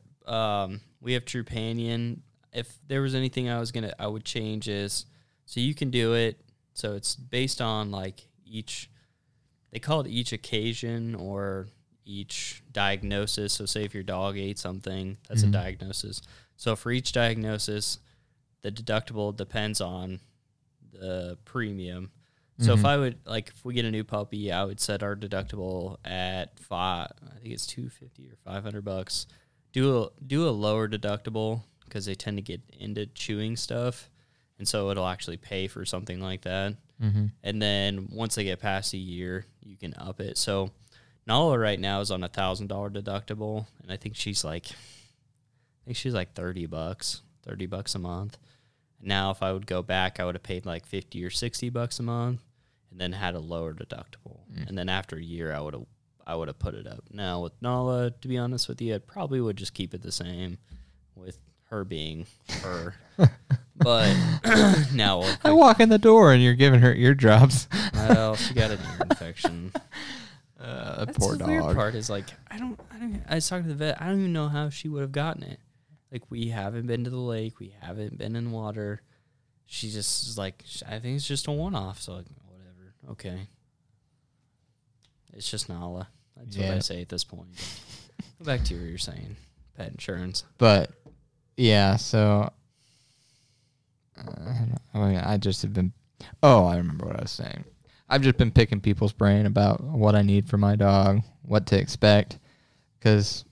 We have Trupanion. If there was anything I would change is, so you can do it. So it's based on like they call it each occasion or each diagnosis. So say if your dog ate something, that's a diagnosis. So for each diagnosis, the deductible depends on the premium. So if I would, like, if we get a new puppy, I would set our deductible at I think it's $250 or $500. Do a lower deductible because they tend to get into chewing stuff, and so it'll actually pay for something like that. And then once they get past a year, you can up it. So Nala right now is on a $1,000 deductible, and I think she's like $30 a month. Now, if I would go back, I would have paid like $50 or $60 a month, and then had a lower deductible. And then after a year, I would have put it up. Now with Nala, to be honest with you, I probably would just keep it the same, with her being her. But now I walk in the door and you're giving her eardrops. Well, she got an ear infection. That's poor dog. The weird part is like I was talking to the vet. I don't even know how she would have gotten it. Like, we haven't been to the lake. We haven't been in water. She just is like, I think it's just a one-off. So, like, whatever. Okay. It's just Nala. That's what I say at this point. Go back to what you're saying. Pet insurance. But, yeah, so... I just have been... Oh, I remember what I was saying. I've just been picking people's brain about what I need for my dog, what to expect, because...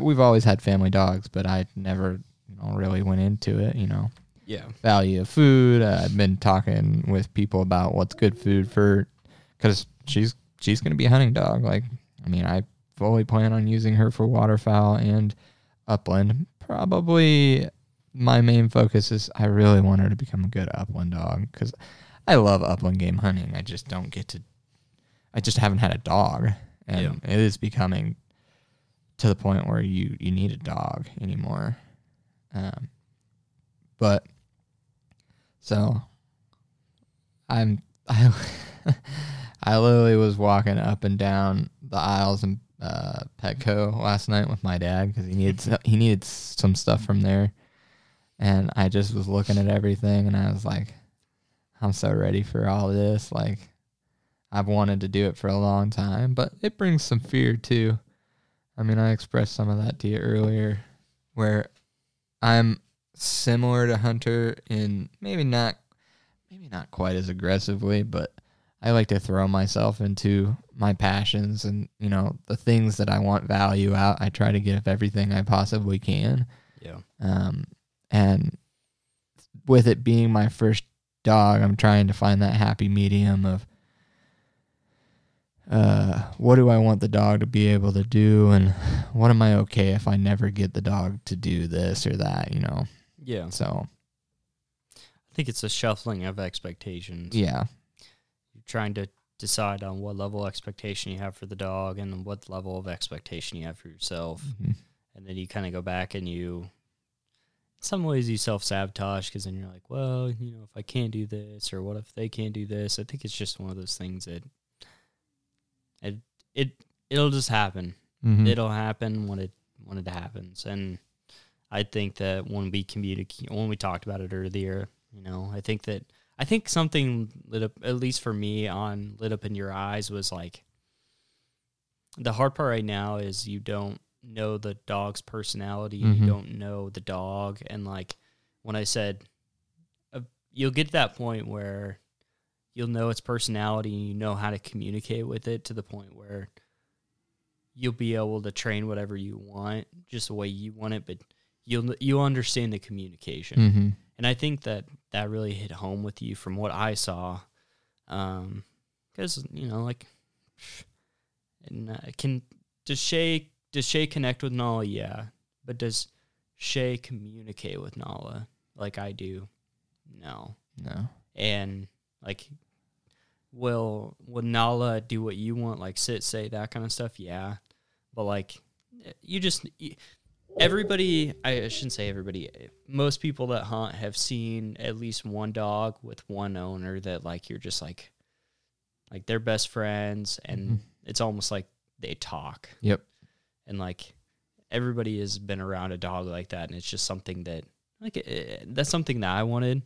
we've always had family dogs, but I never really went into it, Value of food. I've been talking with people about what's good food for, because she's going to be a hunting dog. Like, I fully plan on using her for waterfowl and upland. Probably my main focus is I really want her to become a good upland dog, because I love upland game hunting. I just haven't had a dog, and it is becoming... to the point where you need a dog anymore. I literally was walking up and down the aisles in Petco last night with my dad, because he needed some stuff from there, and I just was looking at everything, and I was like, I'm so ready for all this. Like, I've wanted to do it for a long time, but it brings some fear too. I expressed some of that to you earlier, where I'm similar to Hunter in maybe not quite as aggressively, but I like to throw myself into my passions and, the things that I want value out. I try to give everything I possibly can. Yeah. And with it being my first dog, I'm trying to find that happy medium of, what do I want the dog to be able to do, and what am I okay if I never get the dog to do this or that, Yeah. So I think it's a shuffling of expectations. Yeah. You're trying to decide on what level of expectation you have for the dog and what level of expectation you have for yourself. And then you kind of go back and in some ways you self-sabotage, because then you're like, well, if I can't do this, or what if they can't do this? I think it's just one of those things that it'll just happen. It'll happen when it happens. And I think that when we communicate, when we talked about it earlier, I think something lit up, at least for me, lit up in your eyes, was like, the hard part right now is you don't know the dog's personality. You don't know the dog. And like when I said, you'll get to that point where you'll know its personality, and you know how to communicate with it to the point where you'll be able to train whatever you want, just the way you want it, but you'll understand the communication. And I think that really hit home with you from what I saw, because does Shay connect with Nala? Yeah, but does Shay communicate with Nala like I do? No. No. And, like, will Nala do what you want, like, sit, say, that kind of stuff? Yeah. But, like, you just... Everybody, I shouldn't say everybody, most people that hunt have seen at least one dog with one owner that, like, you're just, like they're best friends, and mm-hmm. it's almost like they talk. Yep. And, like, everybody has been around a dog like that, and it's just something that, like, that's something that I wanted,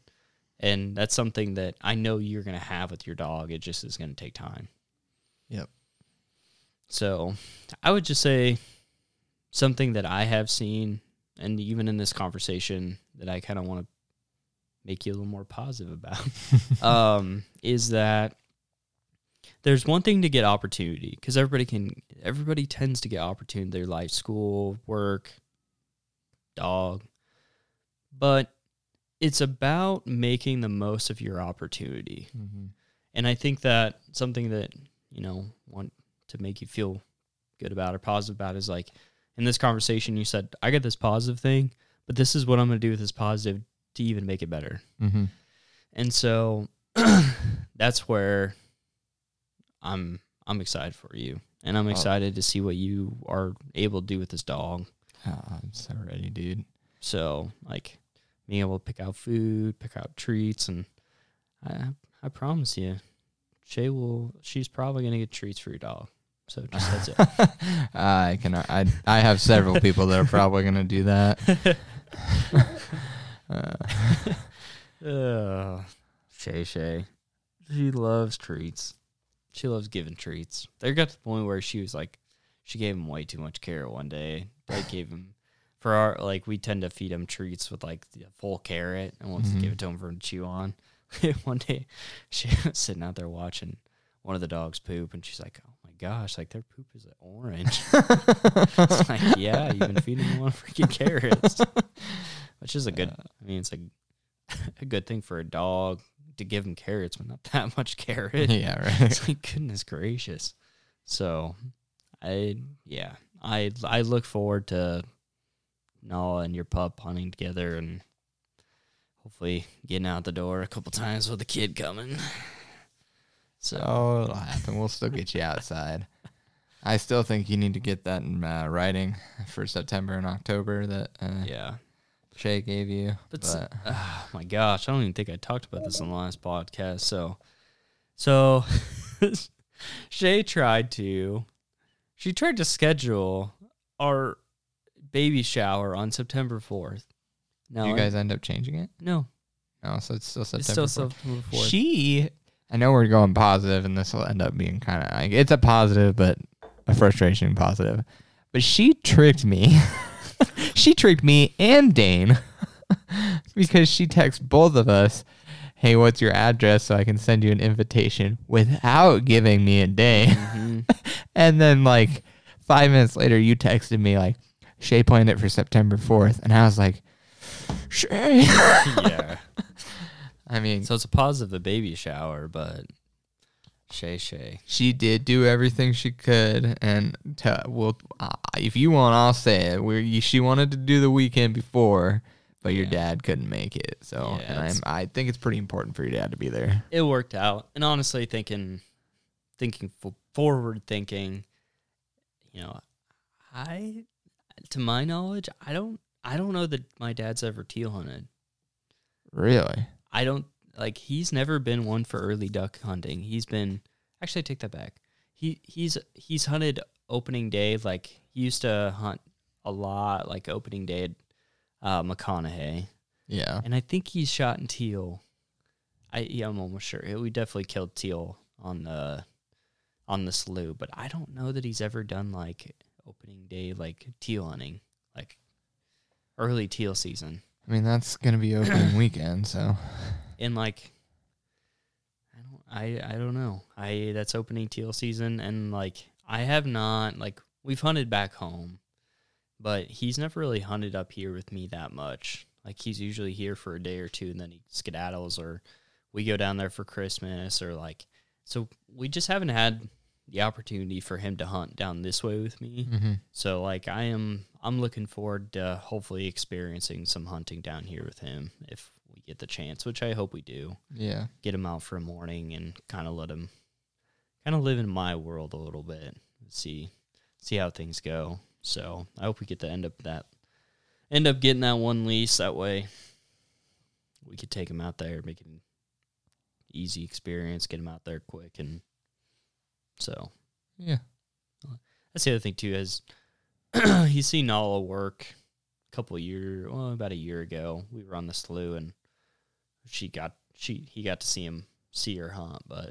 and that's something that I know you're going to have with your dog. It just is going to take time. Yep. So I would just say... something that I have seen, and even in this conversation that I kind of want to make you a little more positive about, is that there's one thing to get opportunity, because everybody tends to get opportunity in their life, school, work, dog, but it's about making the most of your opportunity. Mm-hmm. And I think that something that, you know, want to make you feel good about or positive about is, like, in this conversation, you said, I got this positive thing, but this is what I'm going to do with this positive to even make it better. Mm-hmm. And so that's where I'm excited for you. And I'm excited to see what you are able to do with this dog. Oh, I'm so ready, dude. So, like, being able to pick out food, pick out treats, and I promise you, Shay will. She's probably going to get treats for your dog. So just that's it. I have several people that are probably going to do that. Shay. She loves treats. She loves giving treats. They got to the point where she was like, she gave him way too much carrot one day. They gave him, for our, like, we tend to feed him treats with, like, the full carrot and wants to give it to him for him to chew on. One day, she was sitting out there watching one of the dogs poop, and she's like, gosh, like, their poop is orange. It's like, yeah, you've been feeding one freaking carrots, which is a good, I mean, it's a good thing for a dog to give him carrots, but not that much carrot. Yeah, right. It's like, goodness gracious. So I look forward to Nala and your pup hunting together, and hopefully getting out the door a couple times with the kid coming. So it'll happen. We'll still get you outside. I still think you need to get that in writing for September and October that Shay gave you. But my gosh, I don't even think I talked about this on the last podcast. So Shay tried to schedule our baby shower on September 4th. Now, you guys end up changing it? No. No, so it's still September 4th. It's still September 4th. I know we're going positive, and this will end up being kind of like, it's a positive, but a frustration positive. But she tricked me. She tricked me and Dane because she texts both of us, hey, what's your address so I can send you an invitation without giving me a day. Mm-hmm. And then, like, 5 minutes later, you texted me, like, Shay planned it for September 4th. And I was like, Shay. Yeah. I mean, so it's a positive, the baby shower, but Shay. She did do everything she could, and if you want, I'll say it. She wanted to do the weekend before, but your dad couldn't make it. So, yeah, and I think it's pretty important for your dad to be there. It worked out, and honestly, forward thinking, you know, to my knowledge, I don't know that my dad's ever teal hunted. Really. I don't, like, he's never been one for early duck hunting. He's been, actually, I take that back. He's hunted opening day. Like, he used to hunt a lot, like, opening day at McConaughey. Yeah. And I think he's shot in teal. I'm almost sure. We definitely killed teal on the slough, but I don't know that he's ever done, like, opening day, like, teal hunting, like, early teal season. I mean, that's going to be opening weekend, so. And, like, I don't know. That's opening teal season, and, like, I have not, like, we've hunted back home, but he's never really hunted up here with me that much. Like, he's usually here for a day or two, and then he skedaddles, or we go down there for Christmas, or, like, so we just haven't had the opportunity for him to hunt down this way with me. Mm-hmm. So, like, I'm looking forward to hopefully experiencing some hunting down here with him if we get the chance, which I hope we do. Yeah. Get him out for a morning and kind of let him kind of live in my world a little bit. See how things go. So I hope we get to end up getting that one lease. That way we could take him out there, make it an easy experience, get him out there quick. And so, yeah. That's the other thing too, is he's seen Nala work about a year ago. We were on the slough and he got to see her hunt, but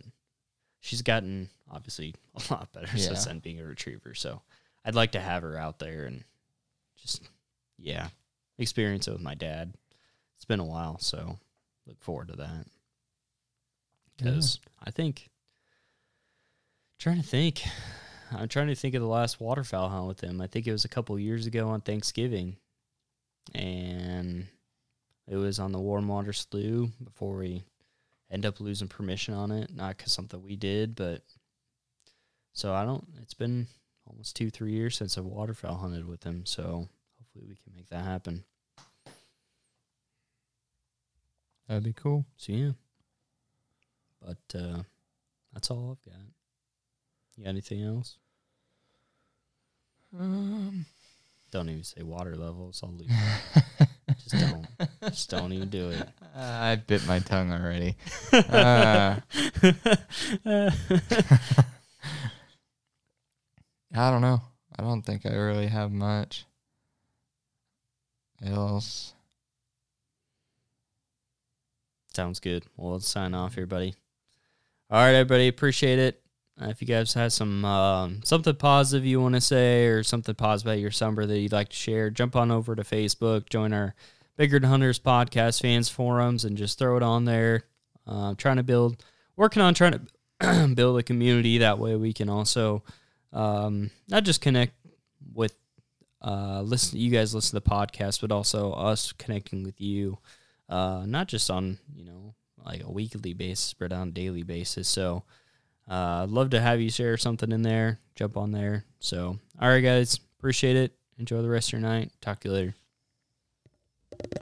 she's gotten obviously a lot better since then, being a retriever. So I'd like to have her out there and just, experience it with my dad. It's been a while, so look forward to that. Because I'm trying to think of the last waterfowl hunt with him. I think it was a couple years ago on Thanksgiving. And it was on the warm water slough before we end up losing permission on it. Not because something we did, but it's been almost 2-3 years since I've waterfowl hunted with him. So hopefully we can make that happen. That'd be cool. So yeah. But that's all I've got. You got anything else? Don't even say water levels. I'll leave that. Just don't even do it. I bit my tongue already. I don't know. I don't think I really have much else. Sounds good. Well, let's sign off here, buddy. All right, everybody. Appreciate it. If you guys have some something positive you want to say or something positive about your summer that you'd like to share, jump on over to Facebook, join our Bigger Than Hunters podcast fans forums, and just throw it on there. Working on trying to build a community. That way we can also not just connect with you guys listen to the podcast, but also us connecting with you, not just on like a weekly basis, but on a daily basis. So. I'd love to have you share something in there. Jump on there. So, all right, guys. Appreciate it. Enjoy the rest of your night. Talk to you later.